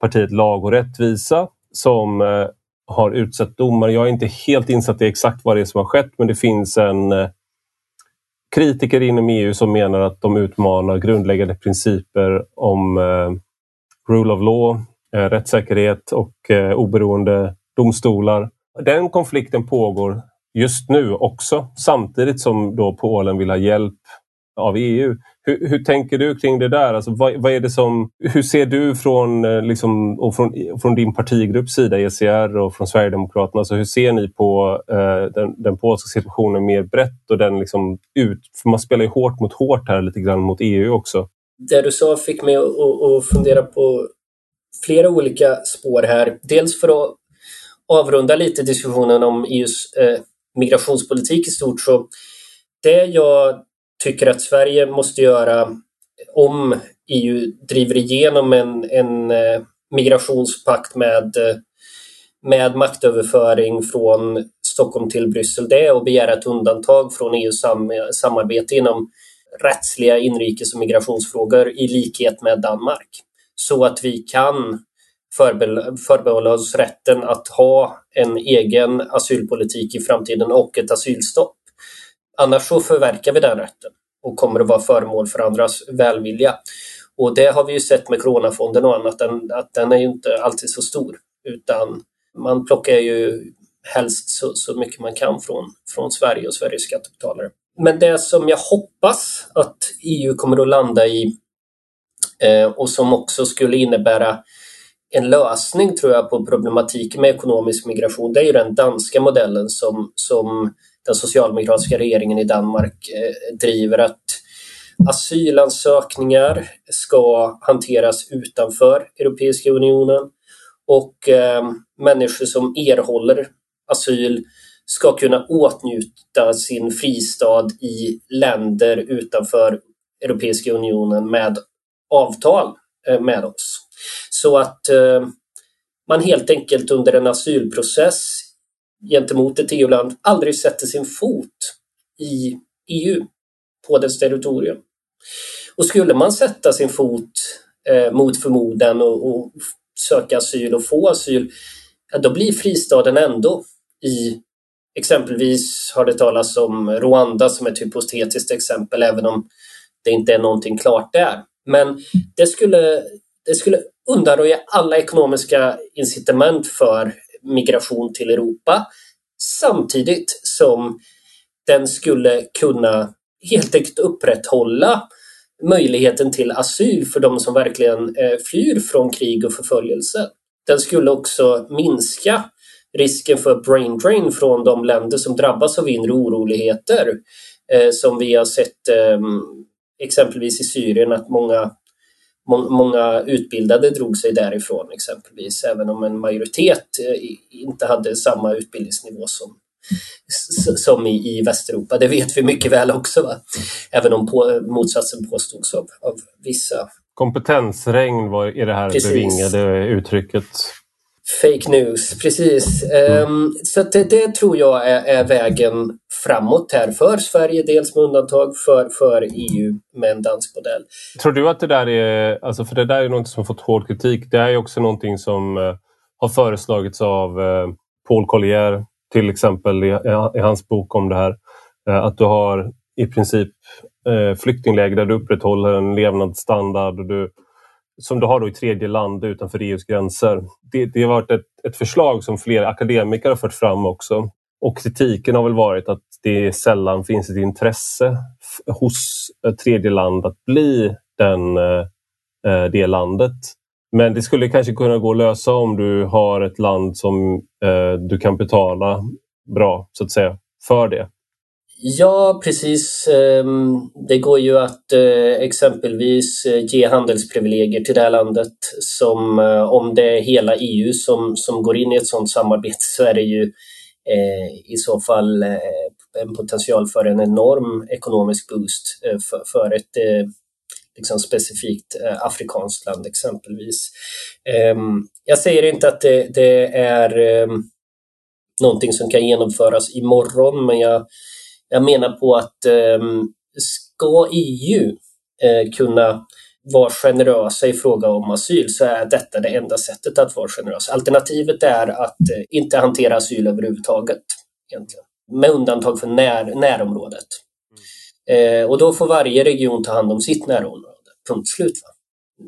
partiet Lag och rättvisa som eh, har utsett domare. Jag är inte helt insatt i exakt vad det är som har skett, men det finns en eh, kritiker inom E U som menar att de utmanar grundläggande principer om eh, rule of law, eh, rättssäkerhet och eh, oberoende domstolar. Den konflikten pågår just nu också, samtidigt som då Polen vill ha hjälp av E U. Hur, hur tänker du kring det där? Alltså, vad, vad är det som, hur ser du från, liksom, och från, från din partigrupps sida, E C R och från Sverigedemokraterna, alltså, hur ser ni på eh, den, den polska situationen mer brett och den liksom ut, för man spelar ju hårt mot hårt här lite grann mot E U också. Det du sa fick mig att, att fundera på flera olika spår här. Dels för att avrunda lite diskussionen om E U:s eh, migrationspolitik i stort, så det jag tycker att Sverige måste göra om E U driver igenom en, en migrationspakt med, med maktöverföring från Stockholm till Bryssel, det är att begära ett undantag från E U:s samarbete inom rättsliga inrikes- och migrationsfrågor i likhet med Danmark. Så att vi kan förbe- förbehålla oss rätten att ha en egen asylpolitik i framtiden och ett asylstopp. Annars så förverkar vi den rätten och kommer att vara föremål för andras välvilja. Och det har vi ju sett med coronafonden och annat, att den är ju inte alltid så stor. Utan man plockar ju helst så, så mycket man kan från, från Sverige och Sveriges skattebetalare. Men det som jag hoppas att E U kommer att landa i eh, och som också skulle innebära en lösning, tror jag, på problematiken med ekonomisk migration, det är ju den danska modellen som... som den socialdemokratiska regeringen i Danmark eh, driver, att asylansökningar ska hanteras utanför Europeiska unionen och eh, människor som erhåller asyl ska kunna åtnjuta sin fristad i länder utanför Europeiska unionen med avtal eh, med oss. Så att eh, man helt enkelt under en asylprocess gentemot ett E U-land aldrig sätter sin fot i E U på dess territorium. Och skulle man sätta sin fot eh, mot förmodan och, och söka asyl och få asyl, då blir fristaden ändå i, exempelvis har det talats om Rwanda som ett hypotetiskt exempel, även om det inte är någonting klart där. Men det skulle, det skulle undanröja alla ekonomiska incitament för migration till Europa, samtidigt som den skulle kunna helt enkelt upprätthålla möjligheten till asyl för de som verkligen flyr från krig och förföljelse. Den skulle också minska risken för brain drain från de länder som drabbas av inre oroligheter, eh, som vi har sett eh, exempelvis i Syrien, att många, må, många utbildade drog sig därifrån exempelvis, även om en majoritet eh, inte hade samma utbildningsnivå som, som i, i Västeuropa. Det vet vi mycket väl också, va? Även om på, motsatsen påstods av, av vissa. Kompetensregn var i det här precis. Bevingade uttrycket. Fake news, precis. Um, så det, det tror jag är, är vägen framåt här för Sverige, dels med undantag för, för E U med en dansk modell. Tror du att det där är, alltså för det där är något som fått hård kritik, det är ju också någonting som har föreslagits av Paul Collier till exempel i, i hans bok om det här, att du har i princip flyktingläger där du upprätthåller en levnadsstandard och du som du har då i tredje land utanför E U:s gränser. Det, det har varit ett, ett förslag som flera akademiker har fört fram också. Och kritiken har väl varit att det sällan finns ett intresse f- hos tredje land att bli den, eh, det landet. Men det skulle kanske kunna gå att lösa om du har ett land som eh, du kan betala bra, så att säga, för det. Ja, precis. Det går ju att exempelvis ge handelsprivilegier till det här landet, som om det är hela E U som, som går in i ett sådant samarbete, så är det ju eh, i så fall en potential för en enorm ekonomisk boost för, för ett eh, liksom specifikt afrikanskt land exempelvis. Eh, jag säger inte att det, det är eh, någonting som kan genomföras imorgon, men jag Jag menar på att eh, ska E U eh, kunna vara generösa i fråga om asyl, så är detta det enda sättet att vara generös. Alternativet är att eh, inte hantera asyl överhuvudtaget, egentligen, med undantag för när, närområdet. Eh, och då får varje region ta hand om sitt närområde. Punkt slut. Va?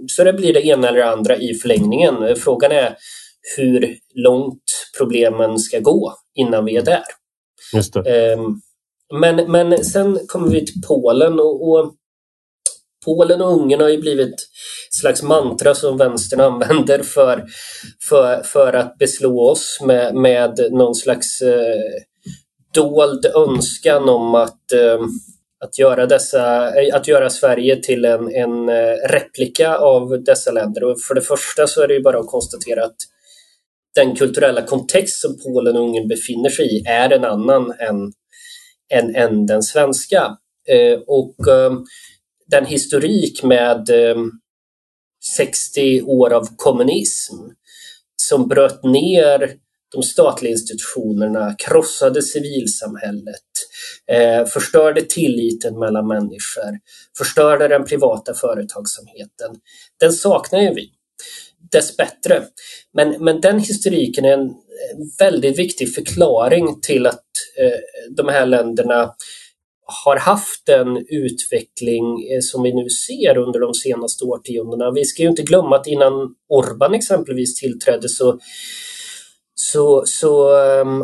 Så det blir det ena eller det andra i förlängningen. Frågan är hur långt problemen ska gå innan vi är där. Just det. Eh, Men, men sen kommer vi till Polen och, och Polen och Ungern har ju blivit ett slags mantra som vänstern använder för, för, för att beslå oss med, med någon slags eh, dold önskan om att, eh, att, göra dessa, att göra Sverige till en, en replika av dessa länder. Och för det första så är det ju bara att konstatera att den kulturella kontext som Polen och Ungern befinner sig i är en annan än Än, än den svenska. Eh, och eh, den historik med eh, sextio år av kommunism som bröt ner de statliga institutionerna, krossade civilsamhället, eh, förstörde tilliten mellan människor, förstörde den privata företagsamheten. Den saknar ju vi, dessbättre. Men, men den historiken är en väldigt viktig förklaring till att de här länderna har haft en utveckling som vi nu ser under de senaste årtiondena. Vi ska ju inte glömma att innan Orbán exempelvis tillträdde så, så, så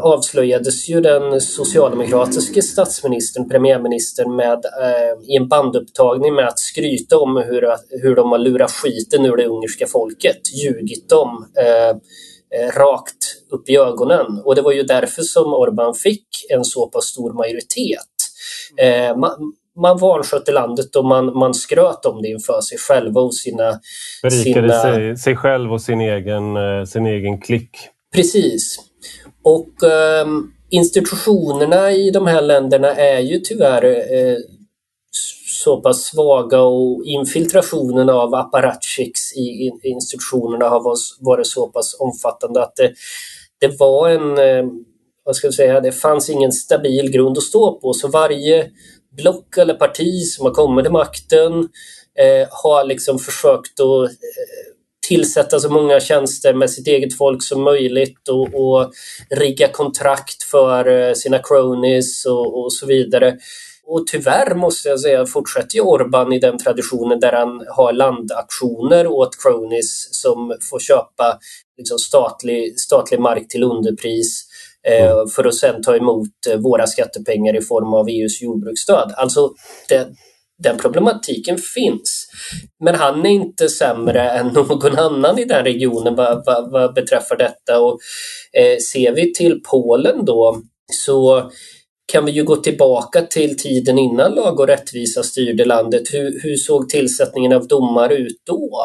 avslöjades ju den socialdemokratiska statsministern, premiärministern, med, eh, i en bandupptagning med att skryta om hur, hur de har lurat skiten ur det ungerska folket, ljugit dem. Eh, rakt upp i ögonen, och det var ju därför som Orbán fick en så pass stor majoritet. Eh, man, man vanskötte landet och man, man skröt om det inför sig själva och sina... Berikade sina... sig, sig själv och sin egen, sin egen klick. Precis. Och eh, institutionerna i de här länderna är ju tyvärr eh, så pass svaga, och infiltrationen av apparatchiks i institutionerna har varit så pass omfattande att det, det var en, vad ska jag säga, det fanns ingen stabil grund att stå på. Så varje block eller parti som har kommit till makten eh, har liksom försökt att eh, tillsätta så många tjänster med sitt eget folk som möjligt och, och rigga kontrakt för sina cronies och, och så vidare. Och tyvärr måste jag säga fortsätter Orbán i den traditionen där han har landaktioner åt cronies som får köpa liksom statlig, statlig mark till underpris eh, för att sedan ta emot våra skattepengar i form av E U:s jordbruksstöd. Alltså det Den problematiken finns. Men han är inte sämre än någon annan i den regionen vad, vad, vad beträffar detta. Och, eh, ser vi till Polen då så kan vi ju gå tillbaka till tiden innan lag och rättvisa styrde landet. Hur, hur såg tillsättningen av domare ut då?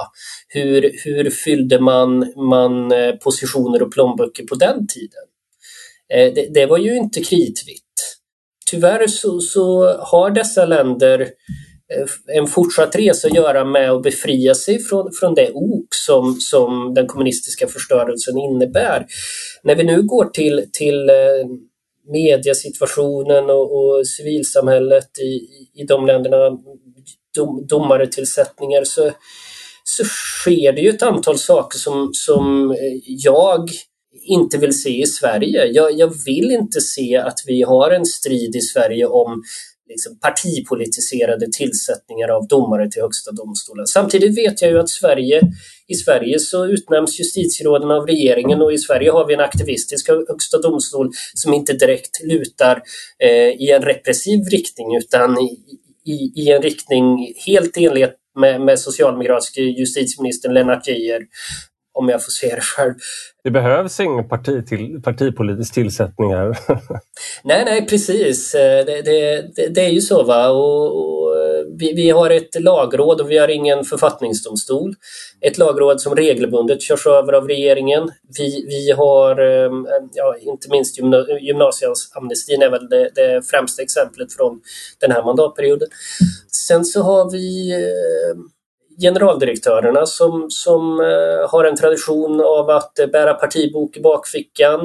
Hur, hur fyllde man, man positioner och plånböcker på den tiden? Eh, det, det var ju inte kritvitt. Tyvärr så, så har dessa länder en fortsatt resa att göra med att befria sig från, från det ok som, som den kommunistiska förstörelsen innebär. När vi nu går till, till mediesituationen och, och civilsamhället i, i de länderna, dom, domaretillsättningar, så, så sker det ju ett antal saker som, som jag... inte vill se i Sverige. Jag, jag vill inte se att vi har en strid i Sverige om liksom, partipolitiserade tillsättningar av domare till högsta domstolen. Samtidigt vet jag ju att Sverige, i Sverige så utnämns justitieråden av regeringen och i Sverige har vi en aktivistisk högsta domstol som inte direkt lutar eh, i en repressiv riktning utan i, i, i en riktning helt enligt med, med socialdemokratiska justitieministern Lennart Geijer. Om jag får se det själv. Det behövs ingen parti till, partipolitisk tillsättning här. nej, nej, precis. Det, det, det är ju så, va? Och, och, vi, vi har ett lagråd och vi har ingen författningsdomstol. Ett lagråd som regelbundet körs över av regeringen. Vi, vi har, ja, inte minst gymnasieamnestin är väl det, det främsta exemplet från den här mandatperioden. Sen så har vi... generaldirektörerna som, som eh, har en tradition av att eh, bära partibok i bakfickan.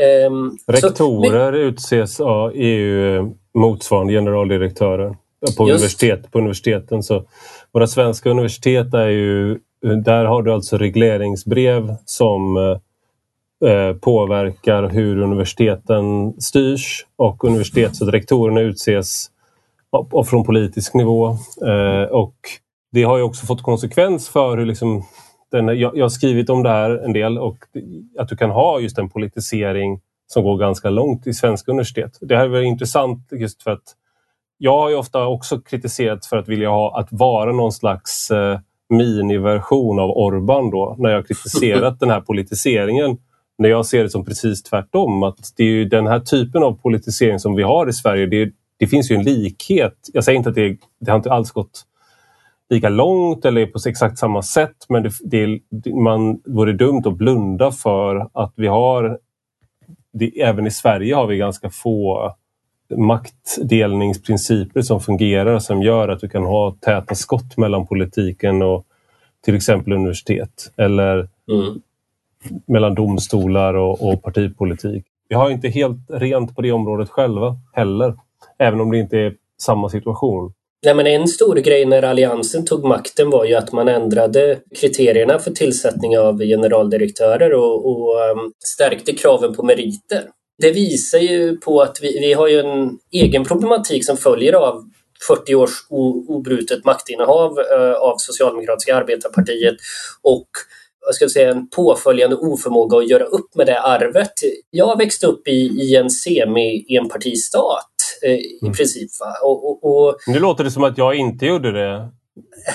Ehm, Rektorer så, men... utses av E U-motsvarande generaldirektörer på, universitet, på universiteten. Så våra svenska universitet är ju, där har du alltså regleringsbrev som eh, påverkar hur universiteten styrs och universitetsrektorerna utses och, och från politisk nivå eh, och det har ju också fått konsekvens för hur liksom den, jag, jag har skrivit om det här en del och att du kan ha just en politisering som går ganska långt i svenska universitet. Det här är intressant just för att jag har ju ofta också kritiserat för att vilja ha att vara någon slags eh, miniversion av Orbán då när jag kritiserat den här politiseringen när jag ser det som precis tvärtom att det är ju den här typen av politisering som vi har i Sverige det, det finns ju en likhet. Jag säger inte att det, det har inte alls gått lika långt eller på exakt samma sätt men det, det, man vore dumt att blunda för att vi har det, även i Sverige har vi ganska få maktdelningsprinciper som fungerar som gör att du kan ha täta skott mellan politiken och till exempel universitet eller mm. mellan domstolar och, och partipolitik. Vi har inte helt rent på det området själva heller även om det inte är samma situation. Nej, men en stor grej när alliansen tog makten var ju att man ändrade kriterierna för tillsättning av generaldirektörer och, och um, stärkte kraven på meriter. Det visar ju på att vi, vi har ju en egen problematik som följer av fyrtio års o, obrutet maktinnehav uh, av Socialdemokratiska arbetarpartiet och jag ska säga, en påföljande oförmåga att göra upp med det arvet. Jag växte upp i, i en semi-enpartistat. I princip. Va? Och, och, och... Nu låter det som att jag inte gjorde det.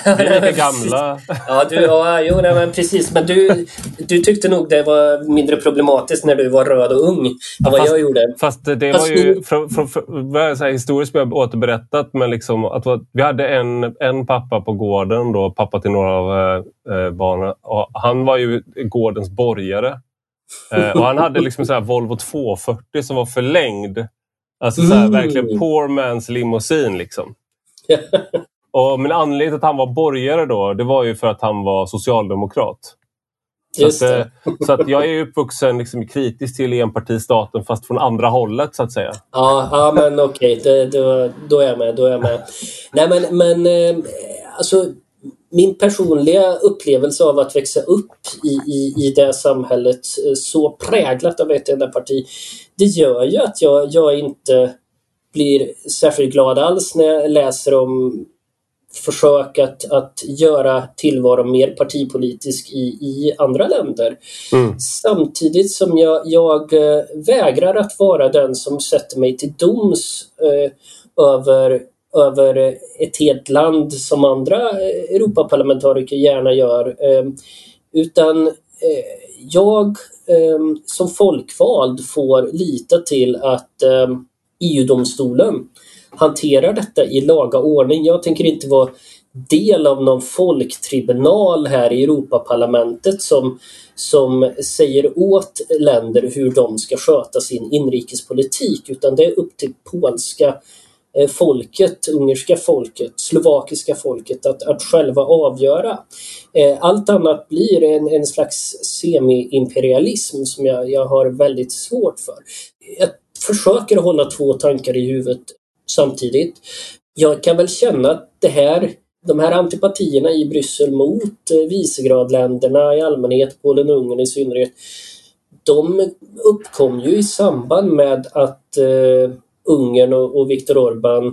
Vi är lite gamla. ja, du, ja jo, nej, men precis. Men du, du tyckte nog det var mindre problematiskt när du var röd och ung än vad fast, jag gjorde. Fast det fast var ju nu... från, från, från, så här, historiskt jag återberättat. Men liksom att vi hade en, en pappa på gården, då, pappa till några av eh, barnen. Och han var ju gårdens borgare. Eh, och han hade liksom så här Volvo tvåhundrafyrtio som var förlängd. Alltså så här, mm. verkligen poor man's limousin liksom. och, men anledningen till att han var borgare då, det var ju för att han var socialdemokrat. Så att, så att jag är uppvuxen liksom kritisk till enpartistaten fast från andra hållet så att säga. Ja, ja men okej, okay. då, då är jag med, då är jag med. Nej men, men alltså, min personliga upplevelse av att växa upp i, i, i det samhället så präglat av ett enda parti, det gör ju att jag, jag inte blir särskilt glad alls när jag läser om försök att, att göra tillvaron mer partipolitisk i, i andra länder. Mm. Samtidigt som jag, jag vägrar att vara den som sätter mig till doms eh, över, över ett helt land som andra Europaparlamentariker gärna gör. Eh, utan eh, jag eh, som folkvald får lita till att eh, E U-domstolen hanterar detta i laga ordning. Jag tänker inte vara del av någon folktribunal här i Europaparlamentet som, som säger åt länder hur de ska sköta sin inrikespolitik, utan det är upp till polska folket, ungerska folket, slovakiska folket att, att själva avgöra. Allt annat blir en, en slags semi-imperialism som jag, jag har väldigt svårt för. Jag försöker hålla två tankar i huvudet samtidigt. Jag kan väl känna att det här, de här antipatierna i Bryssel mot visegradländerna i allmänhet, Polen och Ungern i synnerhet, de uppkom ju i samband med att eh, Ungern och, och Viktor Orbán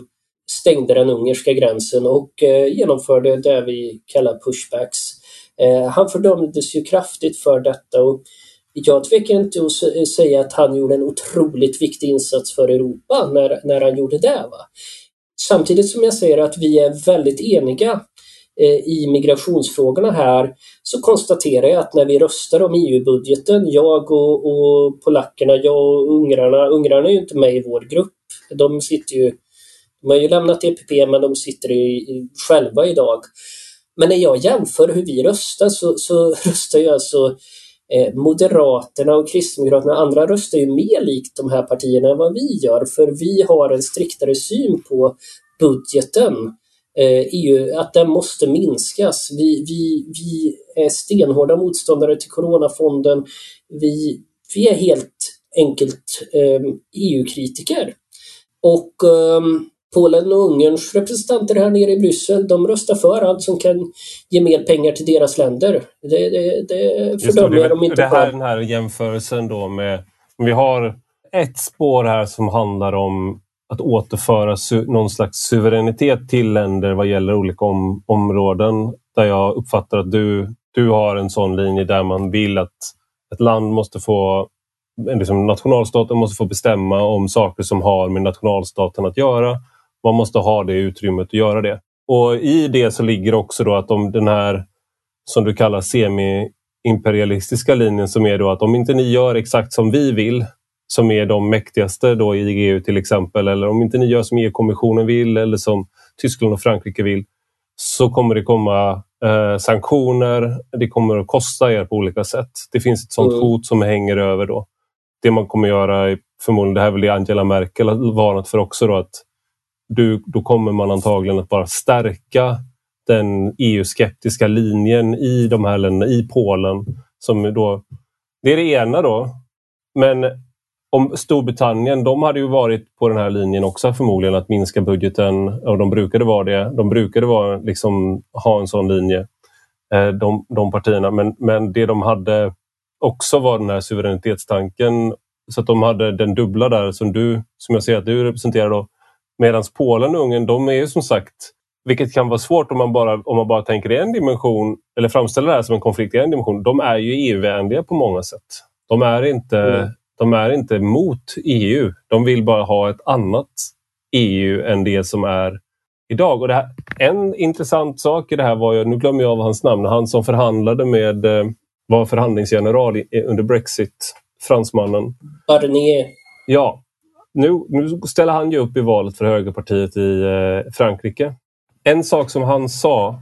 stängde den ungerska gränsen och eh, genomförde det vi kallar pushbacks. Eh, han fördömdes ju kraftigt för detta och jag tvekar inte att säga att han gjorde en otroligt viktig insats för Europa när, när han gjorde det. Va? Samtidigt som jag säger att vi är väldigt eniga eh, i migrationsfrågorna här, så konstaterar jag att när vi röstar om E U-budgeten, jag och, och polackerna, jag och ungrarna, ungrarna är ju inte med i vår grupp. De sitter ju, de har ju lämnat E P P men de sitter ju i, själva idag. Men när jag jämför hur vi röstar så, så röstar jag alltså Moderaterna och Kristdemokraterna, andra röstar ju mer likt de här partierna än vad vi gör, för vi har en striktare syn på budgeten, eh, E U, att den måste minskas. Vi, vi, vi är stenhårda motståndare till coronafonden. Vi, vi är helt enkelt eh, E U-kritiker. Och eh, Polen och Ungerns representanter här nere i Bryssel, de röstar för allt som kan ge mer pengar till deras länder. Det, det, det fördömer de inte. Det här, den här jämförelsen då med, om vi har ett spår här som handlar om att återföra su- någon slags suveränitet till länder vad gäller olika om- områden, där jag uppfattar att du, du har en sån linje där man vill att ett land måste få, liksom nationalstaten måste få bestämma om saker som har med nationalstaten att göra. Man måste ha det utrymmet att göra det. Och i det så ligger också då att om den här, som du kallar semi-imperialistiska linjen, som är då att om inte ni gör exakt som vi vill, som är de mäktigaste då i E U till exempel, eller om inte ni gör som E U-kommissionen vill eller som Tyskland och Frankrike vill, så kommer det komma eh, sanktioner, det kommer att kosta er på olika sätt. Det finns ett sånt hot som hänger över då. Det man kommer göra är förmodligen, det här vill Angela Merkel har varnat för också då, att Du, då kommer man antagligen att bara stärka den E U-skeptiska linjen i de här länderna, i Polen. Som då, det är det ena då. Men om Storbritannien, de hade ju varit på den här linjen också förmodligen, att minska budgeten. Och de brukade vara det. De brukade vara, liksom, ha en sån linje, de, de partierna. Men, men det de hade också var den här suveränitetstanken. Så att de hade den dubbla där som, du, som jag ser att du representerar då. Medan Polen och Ungern, de är ju som sagt, vilket kan vara svårt om man bara, om man bara tänker i en dimension, eller framställer det här som en konflikt i en dimension, de är ju E U-vänliga på många sätt. De är inte, mm. de är inte mot E U. De vill bara ha ett annat E U än det som är idag. Och det här, en intressant sak i det här var ju, nu glömmer jag av hans namn, han som förhandlade med, var förhandlingsgeneral under Brexit, fransmannen. Barnier. Ja. Nu, nu ställer han ju upp i valet för högerpartiet i eh, Frankrike. En sak som han sa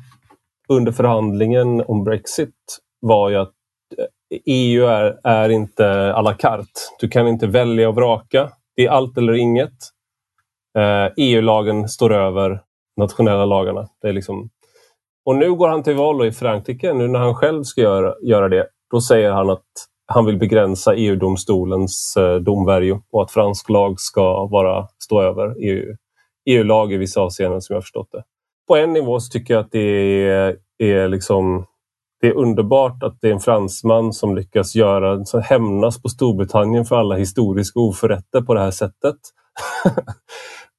under förhandlingen om Brexit var ju att E U är, är inte à la carte. Du kan inte välja och vraka. Det är allt eller inget. Eh, E U-lagen står över nationella lagarna. Det är liksom... Och nu går han till val i Frankrike, nu när han själv ska göra, göra det. Då säger han att han vill begränsa E U-domstolens domvärjo och att fransk lag ska vara stå över E U-lag i vissa avseenden, som jag förstått det. På en nivå så tycker jag att det är, är liksom... Det är underbart att det är en fransman som lyckas göra, som hämnas på Storbritannien för alla historiska oförrätter på det här sättet.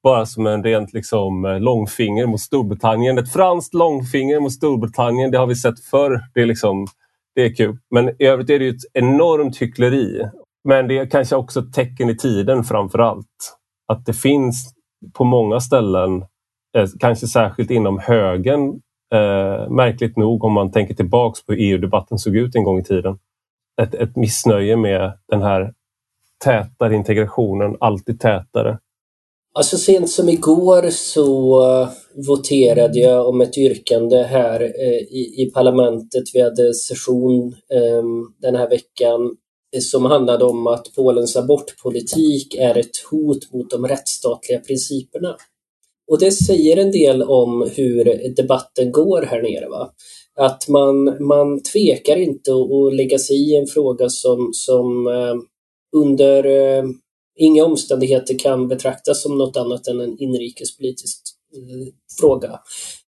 Bara som en rent liksom långfinger mot Storbritannien. Ett franskt långfinger mot Storbritannien, det har vi sett förr. Det är, liksom, det är kul. Men i övrigt är det ju ett enormt hyckleri. Men det är kanske också ett tecken i tiden framför allt. Att det finns på många ställen, kanske särskilt inom högen, Eh, märkligt nog om man tänker tillbaks på hur E U-debatten såg ut en gång i tiden. Ett, ett missnöje med den här tätare integrationen, alltid tätare. Alltså sent som igår så voterade jag om ett yrkande här eh, i, i parlamentet. Vi hade session eh, den här veckan eh, som handlade om att Polens abortpolitik är ett hot mot de rättsstatliga principerna. Och det säger en del om hur debatten går här nere, va? Att man, man tvekar inte att lägga sig i en fråga som, som eh, under eh, inga omständigheter kan betraktas som något annat än en inrikespolitisk eh, fråga.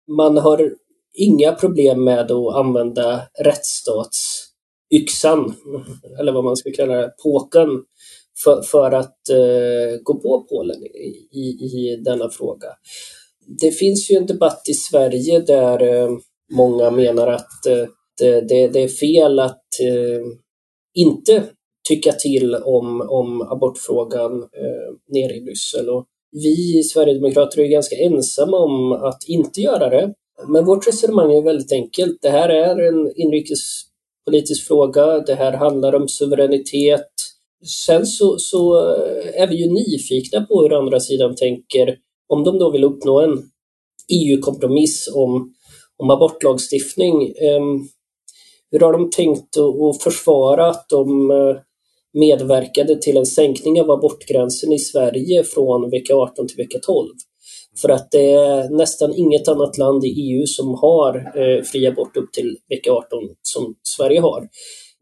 Man har inga problem med att använda rättsstatsyxan, eller vad man ska kalla det, påken. För, för att eh, gå på Polen i, i, i denna fråga. Det finns ju en debatt i Sverige där eh, många menar att eh, det, det är fel att eh, inte tycka till om, om abortfrågan eh, nere i Bryssel. Och vi Sverigedemokrater är ganska ensamma om att inte göra det. Men vårt resonemang är väldigt enkelt. Det här är en inrikespolitisk fråga. Det här handlar om suveränitet. Sen så, så är vi ju nyfikna på hur andra sidan tänker om de då vill uppnå en E U-kompromiss om, om abortlagstiftning. Hur har de tänkt att försvara att de medverkade till en sänkning av abortgränsen i Sverige från vecka arton till vecka tolv? För att det är nästan inget annat land i E U som har fri abort upp till vecka arton som Sverige har.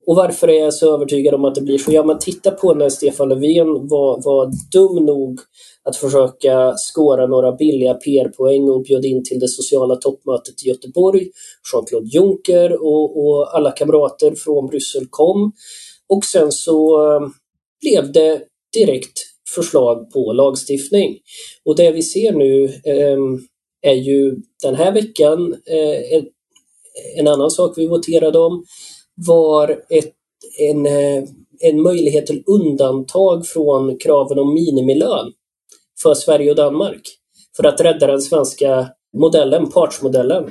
Och varför är jag så övertygad om att det blir så? Ja, man tittar på när Stefan Löfven var, var dum nog att försöka skåra några billiga P R-poäng och bjöd in till det sociala toppmötet i Göteborg. Jean-Claude Juncker och, och alla kamrater från Bryssel kom. Och sen så blev det direkt förslag på lagstiftning. Och det vi ser nu eh, är ju den här veckan eh, en, en annan sak vi voterade om. var ett, en, en möjlighet till undantag från kraven om minimilön för Sverige och Danmark för att rädda den svenska modellen, partsmodellen.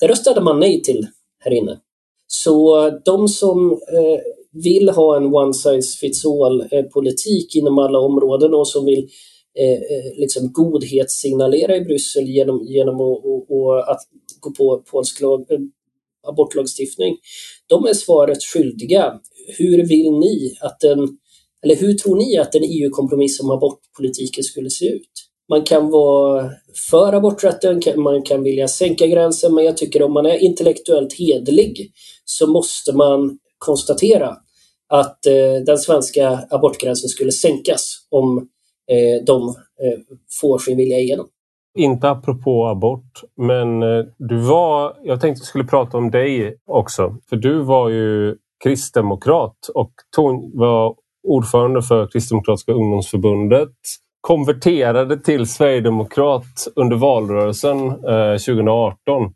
Det röstade man nej till här inne. Så de som eh, vill ha en one size fits all-politik inom alla områden och som vill eh, liksom godhetssignalera i Bryssel genom, genom att, och, och att gå på polsk lag, abortlagstiftning. De är svaret skyldiga. Hur vill ni att en, eller hur tror ni att en E U-kompromiss om abortpolitiken skulle se ut? Man kan vara för aborträtten, man kan vilja sänka gränsen, men jag tycker om man är intellektuellt hederlig så måste man konstatera att eh, den svenska abortgränsen skulle sänkas om eh, de eh, får sin vilja igenom. Inte apropå abort, men du var, jag tänkte att jag skulle prata om dig också. För du var ju kristdemokrat och var ordförande för Kristdemokratiska ungdomsförbundet. Konverterade till Sverigedemokrat under valrörelsen eh, tjugo arton.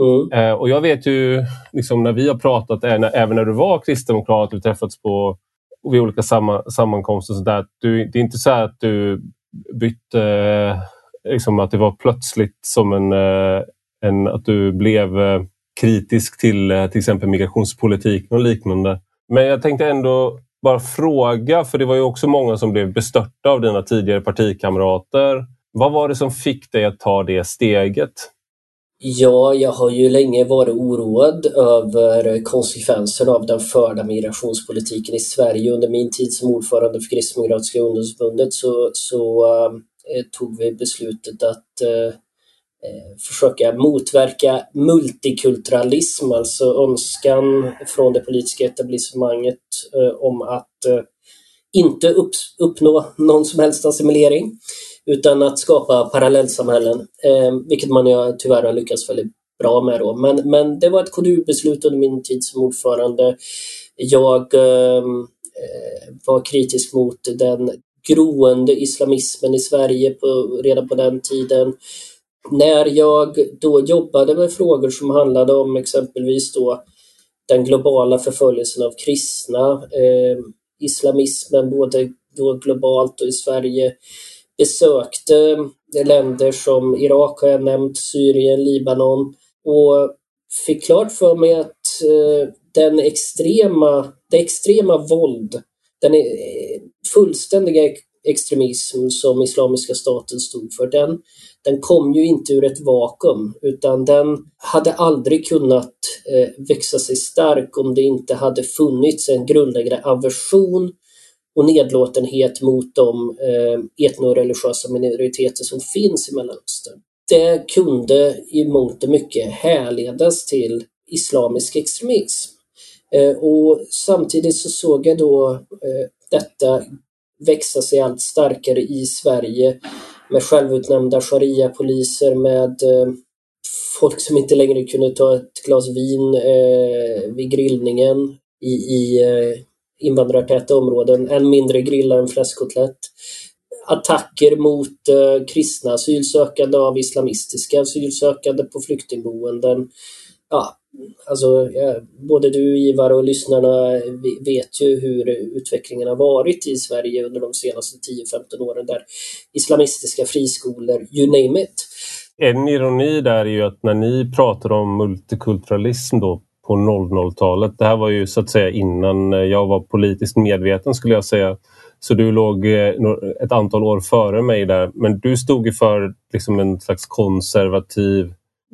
Mm. Eh, och jag vet ju, liksom, när vi har pratat, även när du var kristdemokrat och träffats på vid olika sammankomster och sådär. Du, det är inte så här att du bytte... Eh, Liksom att det var plötsligt som en, en att du blev kritisk till till exempel migrationspolitik och liknande. Men jag tänkte ändå bara fråga, för det var ju också många som blev bestörta av dina tidigare partikamrater. Vad var det som fick dig att ta det steget? Ja, jag har ju länge varit oroad över konsekvenserna av den förda migrationspolitiken i Sverige. Under min tid som ordförande för Kristdemokratiska ungdomsförbundet så... så tog vi beslutet att eh, försöka motverka multikulturalism, alltså önskan från det politiska etablissemanget om att inte upp, uppnå någon som helst assimilering utan att skapa parallellsamhällen, vilket man ju tyvärr har lyckats väldigt bra med då. Men, men det var ett K D U-beslut under min tid som ordförande. Jag eh, var kritisk mot den groende islamismen i Sverige på, redan på den tiden. När jag då jobbade med frågor som handlade om exempelvis då den globala förföljelsen av kristna, eh, islamismen både då globalt och i Sverige, besökte länder som Irak har jag nämnt, Syrien, Libanon och fick klart för mig att eh, den extrema, det extrema våld, den fullständiga extremism som Islamiska staten stod för, den, den kom ju inte ur ett vakuum utan den hade aldrig kunnat eh, växa sig stark om det inte hade funnits en grundläggande aversion och nedlåtenhet mot de eh, etnoreligiösa minoriteter som finns i Mellanöstern. Det kunde i mångt och mycket härledas till islamisk extremism. Eh, och samtidigt så såg jag då eh, detta växa sig allt starkare i Sverige med självutnämnda sharia-poliser, med eh, folk som inte längre kunde ta ett glas vin eh, vid grillningen i, i eh, invandrartäta områden, än mindre grilla en fläskkotlett. Attacker mot eh, kristna asylsökande av islamistiska asylsökande på flyktingboenden. Ja, alltså, både du, Ivar, och lyssnarna vet ju hur utvecklingen har varit i Sverige under de senaste tio femton åren, där islamistiska friskolor, you name it. En ironi där är ju att när ni pratar om multikulturalism då på noll noll-talet, det här var ju så att säga innan jag var politiskt medveten skulle jag säga, så du låg ett antal år före mig där, men du stod ju för liksom en slags konservativ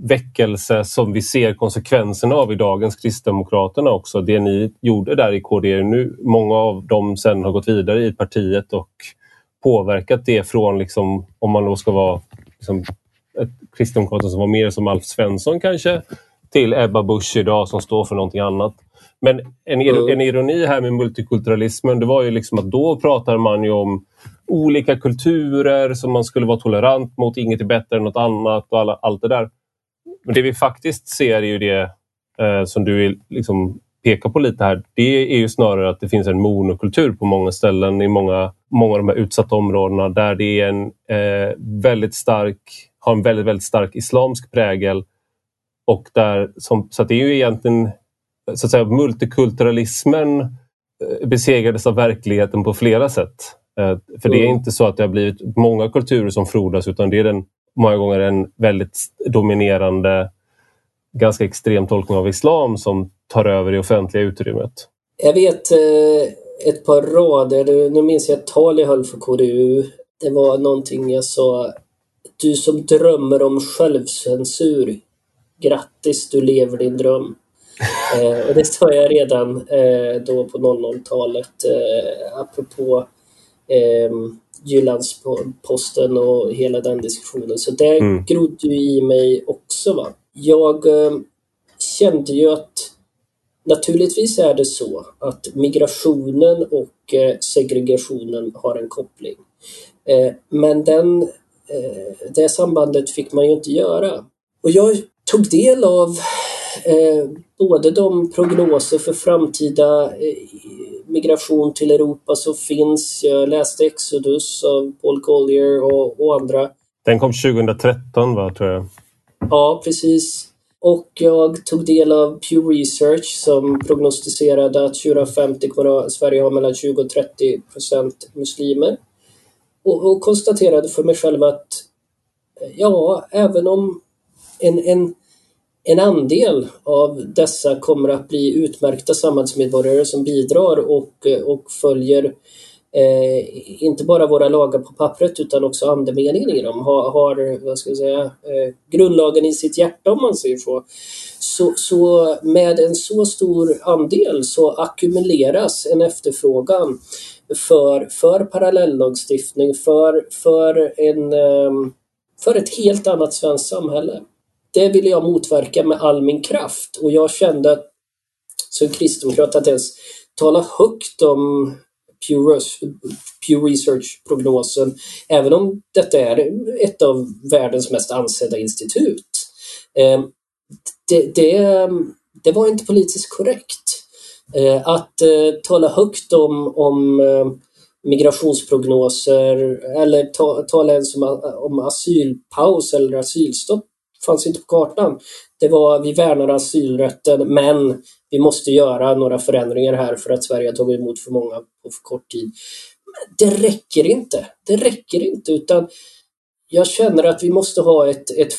väckelse som vi ser konsekvenserna av i dagens Kristdemokraterna också. Det ni gjorde där i K D nu, många av dem sen har gått vidare i partiet och påverkat det från, liksom, om man då ska vara liksom, ett Kristdemokraterna som var mer som Alf Svensson kanske, till Ebba Busch idag som står för någonting annat. Men en, mm. en ironi här med multikulturalismen, det var ju liksom att då pratar man ju om olika kulturer som man skulle vara tolerant mot, inget är bättre än något annat och alla, allt det där. Men det vi faktiskt ser är ju det eh, som du liksom pekar på lite här. Det är ju snarare att det finns en monokultur på många ställen i många, många av de här utsatta områdena där det är en, eh, väldigt stark, har en väldigt, väldigt stark islamsk prägel. Och där, som, så att det är ju egentligen så att säga, multikulturalismen eh, besegrades av verkligheten på flera sätt. Eh, för mm. det är inte så att det har blivit många kulturer som frodas utan det är den många gånger en väldigt dominerande, ganska extrem tolkning av islam som tar över det offentliga utrymmet. Jag vet eh, ett par rader, nu minns jag ett tal jag höll för K D U. Det var någonting jag sa, du som drömmer om självcensur, grattis, du lever din dröm. eh, och det sa jag redan eh, då på noll noll-talet, eh, apropå eh, Jyllandsposten och hela den diskussionen. Så det mm. grodde ju i mig också. Va? Jag eh, kände ju att naturligtvis är det så att migrationen och eh, segregationen har en koppling. Eh, men den, eh, det sambandet fick man ju inte göra. Och jag tog del av eh, både de prognoser för framtida eh, migration till Europa som finns. Jag läste Exodus av Paul Collier och, och andra. Den kom tjugohundratretton, va, tror jag. Ja, precis. Och jag tog del av Pew Research som prognostiserade att tjugohundrafemtio kommer Sverige ha mellan tjugo och trettio procent muslimer. Och, och konstaterade för mig själv att ja, även om En, en, en andel av dessa kommer att bli utmärkta samhällsmedborgare som bidrar och, och följer eh, inte bara våra lagar på pappret utan också andemeningen i dem. Har, har vad ska jag säga, eh, grundlagen i sitt hjärta om man säger så. så. Så med en så stor andel så ackumuleras en efterfrågan för, för parallelllagstiftning, för, för en... Eh, för ett helt annat svenskt samhälle. Det ville jag motverka med all min kraft, och jag kände som kristdemokrat att ens tala högt om Pew Research-prognosen, även om detta är ett av världens mest ansedda institut. Det, det, det var inte politiskt korrekt. Att tala högt om, om migrationsprognoser eller ta, tala ens om, om asylpaus eller asylstopp fanns inte på kartan. Det var, vi värnar asylrätten, men vi måste göra några förändringar här för att Sverige har tagit emot för många på för kort tid. Men det räcker inte. Det räcker inte, utan jag känner att vi måste ha ett, ett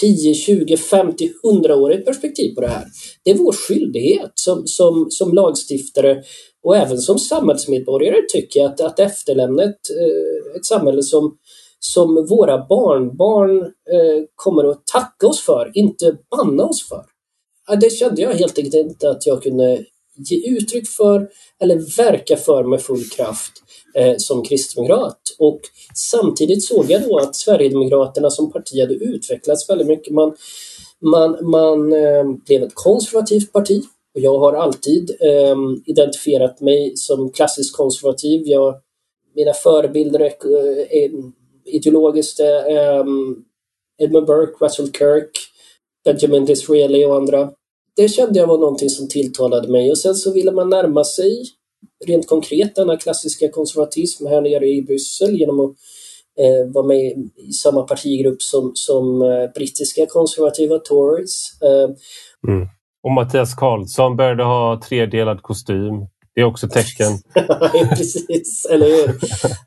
tio, tjugo, femtio, hundraårigt perspektiv på det här. Det är vår skyldighet som, som, som lagstiftare och även som samhällsmedborgare, tycker jag, att, att efterlämna ett, ett samhälle som som våra barnbarn eh, kommer att tacka oss för, inte banna oss för. Ja, det kände jag helt enkelt inte att jag kunde ge uttryck för eller verka för med full kraft eh, som kristdemokrat. Och samtidigt såg jag då att Sverigedemokraterna som parti hade utvecklats väldigt mycket. Man, man, man eh, blev ett konservativt parti, och jag har alltid eh, identifierat mig som klassisk konservativ. Jag, mina förebilder är, är ideologiskt um, Edmund Burke, Russell Kirk, Benjamin Disraeli och andra. Det kände jag var någonting som tilltalade mig, och sen så ville man närma sig rent konkret denna klassiska konservatism här nere i Bryssel genom att eh, vara med i samma partigrupp som, som eh, brittiska konservativa Tories. Eh. Mm. Och Mattias Karlsson började ha tredelad kostym. Det är också tecken. Precis, eller hur?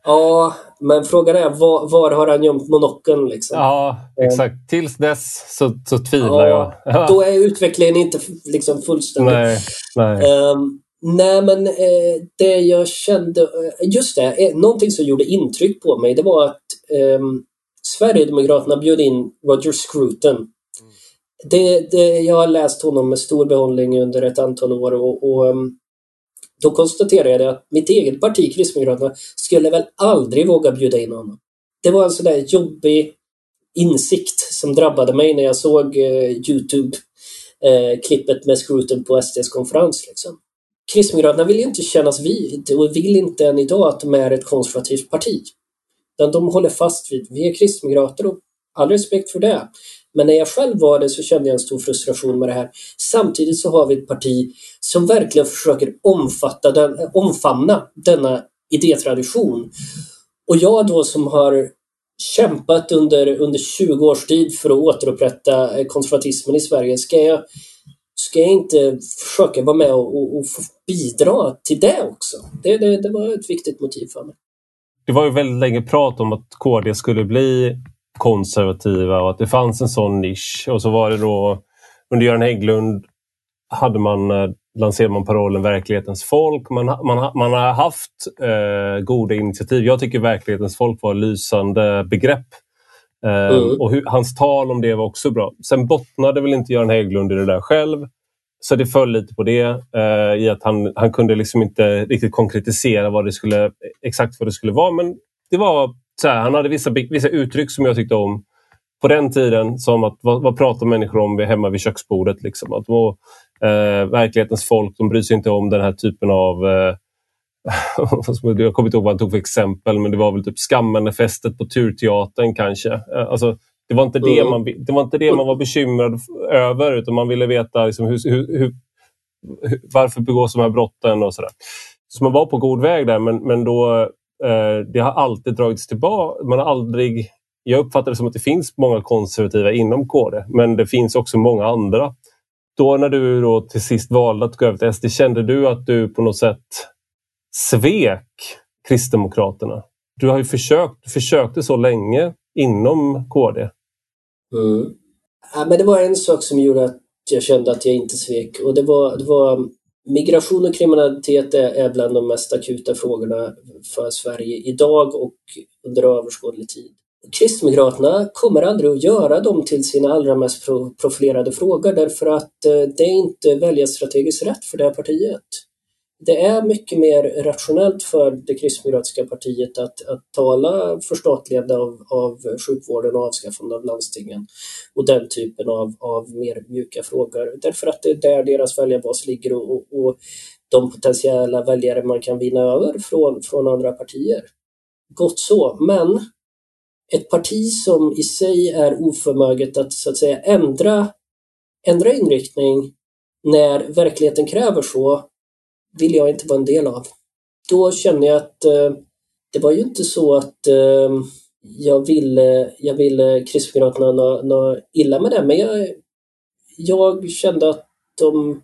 Ja, men frågan är, var, var har han gömt monocken? Liksom? Ja, exakt. Tills dess så, så tvivlar ja, jag. Då är utvecklingen inte liksom fullständig. Nej, nej. Um, nej men uh, det jag kände... Uh, just det, uh, någonting som gjorde intryck på mig, det var att um, Sverigedemokraterna bjöd in Roger Scruton. Mm. Det, det, jag har läst honom med stor behållning under ett antal år, och... och um, då konstaterade jag att mitt eget parti, Kristdemokraterna, skulle väl aldrig våga bjuda in honom. Det var en sån där jobbig insikt som drabbade mig när jag såg eh, YouTube-klippet eh, med Scruton på S D:s konferens. Liksom. Kristdemokraterna vill ju inte kännas vid, och vill inte än idag, att de är ett konservativt parti. Men de håller fast vid, vi är kristdemokrater, och all respekt för det. Men när jag själv var det så kände jag en stor frustration med det här. Samtidigt så har vi ett parti som verkligen försöker omfatta den, omfamna denna idétradition. Och jag då som har kämpat under, under tjugo års tid för att återupprätta konservatismen i Sverige, ska jag, ska jag inte försöka vara med och, och, och bidra till det också? Det, det, det var ett viktigt motiv för mig. Det var ju väldigt länge prat om att K D skulle bli konservativa och att det fanns en sån nisch, och så var det då under Göran Hägglund hade man lanserade man parollen verklighetens folk. Man, man, man har haft eh, goda initiativ. Jag tycker verklighetens folk var ett lysande begrepp eh, mm. och hur, hans tal om det var också bra. Sen bottnade väl inte Göran Hägglund i det där själv, så det föll lite på det eh, i att han, han kunde liksom inte riktigt konkretisera vad det skulle, exakt vad det skulle vara, men det var så här, han hade vissa, vissa uttryck som jag tyckte om på den tiden, som att vad, vad pratar människor om hemma vid köksbordet liksom, att må, eh, verklighetens folk, de bryr sig inte om den här typen av eh, jag kommer inte ihåg vad han tog för exempel, men det var väl typ skammanifestet på turteatern kanske, eh, alltså det var inte det man, det var inte det man var bekymrad över, utan man ville veta liksom, hur, hur, hur, varför begås de här brotten och sådär. Så man var på god väg där, men, men då det har alltid dragits tillbaka. Man har aldrig, jag uppfattar det som att det finns många konservativa inom K D, men det finns också många andra. Då när du då till sist valde att gå över till S D, kände du att du på något sätt svek Kristdemokraterna? Du har ju försökt, försökte så länge inom K D. Mm. Ja, men det var en sak som gjorde att jag kände att jag inte svek, och det var... Det var... Migration och kriminalitet är bland de mest akuta frågorna för Sverige idag och under överskådlig tid. Kristdemokraterna kommer aldrig att göra dem till sina allra mest profilerade frågor, därför att det inte väljer strategiskt rätt för det här partiet. det är mycket mer rationellt för det kristdemokratiska partiet att, att tala förstatligande av, av sjukvården och avskaffande av landstingen och den typen av, av mer mjuka frågor. Därför att det är där deras väljarbas ligger och, och, och de potentiella väljare man kan vinna över från, från andra partier. Gott så, men ett parti som i sig är oförmöget att, så att säga, ändra, ändra inriktning när verkligheten kräver så, vill jag inte vara en del av. Då känner jag att eh, det var ju inte så att eh, jag ville, jag ville Kristdemokraterna nå, nå illa med det, men jag, jag kände att de,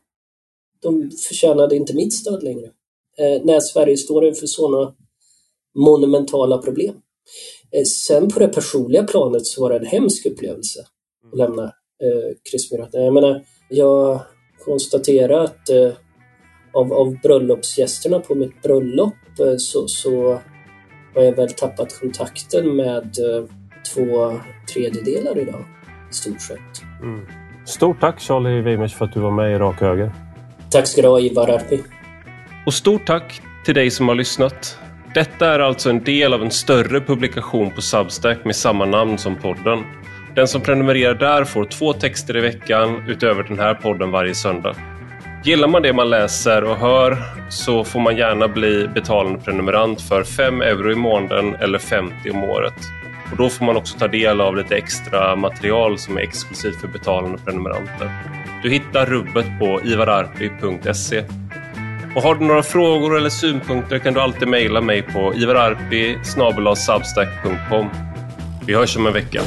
de förtjänade inte mitt stöd längre. Eh, när Sverige står inför sådana monumentala problem. Eh, sen på det personliga planet så var det en hemsk upplevelse att lämna eh, Kristdemokraterna. Jag menar, jag konstaterar att eh, Av, av bröllopsgästerna på mitt bröllop så, så har jag väl tappat kontakten med två tredjedelar idag, i stort sett. Mm. Stort tack Charlie Weimers för att du var med i Rak Höger. Tack ska du ha, Ivar Arpi. Och stort tack till dig som har lyssnat. Detta är alltså en del av en större publikation på Substack med samma namn som podden. Den som prenumererar där får två texter i veckan utöver den här podden varje söndag. Gillar man det man läser och hör så får man gärna bli betalande prenumerant för fem euro i månaden eller femtio om året. Och då får man också ta del av lite extra material som är exklusivt för betalande prenumeranter. Du hittar rubbet på ivararpi punkt se. Och har du några frågor eller synpunkter kan du alltid mejla mig på ivararpi snabel-a substack punkt com. Vi hörs om en vecka.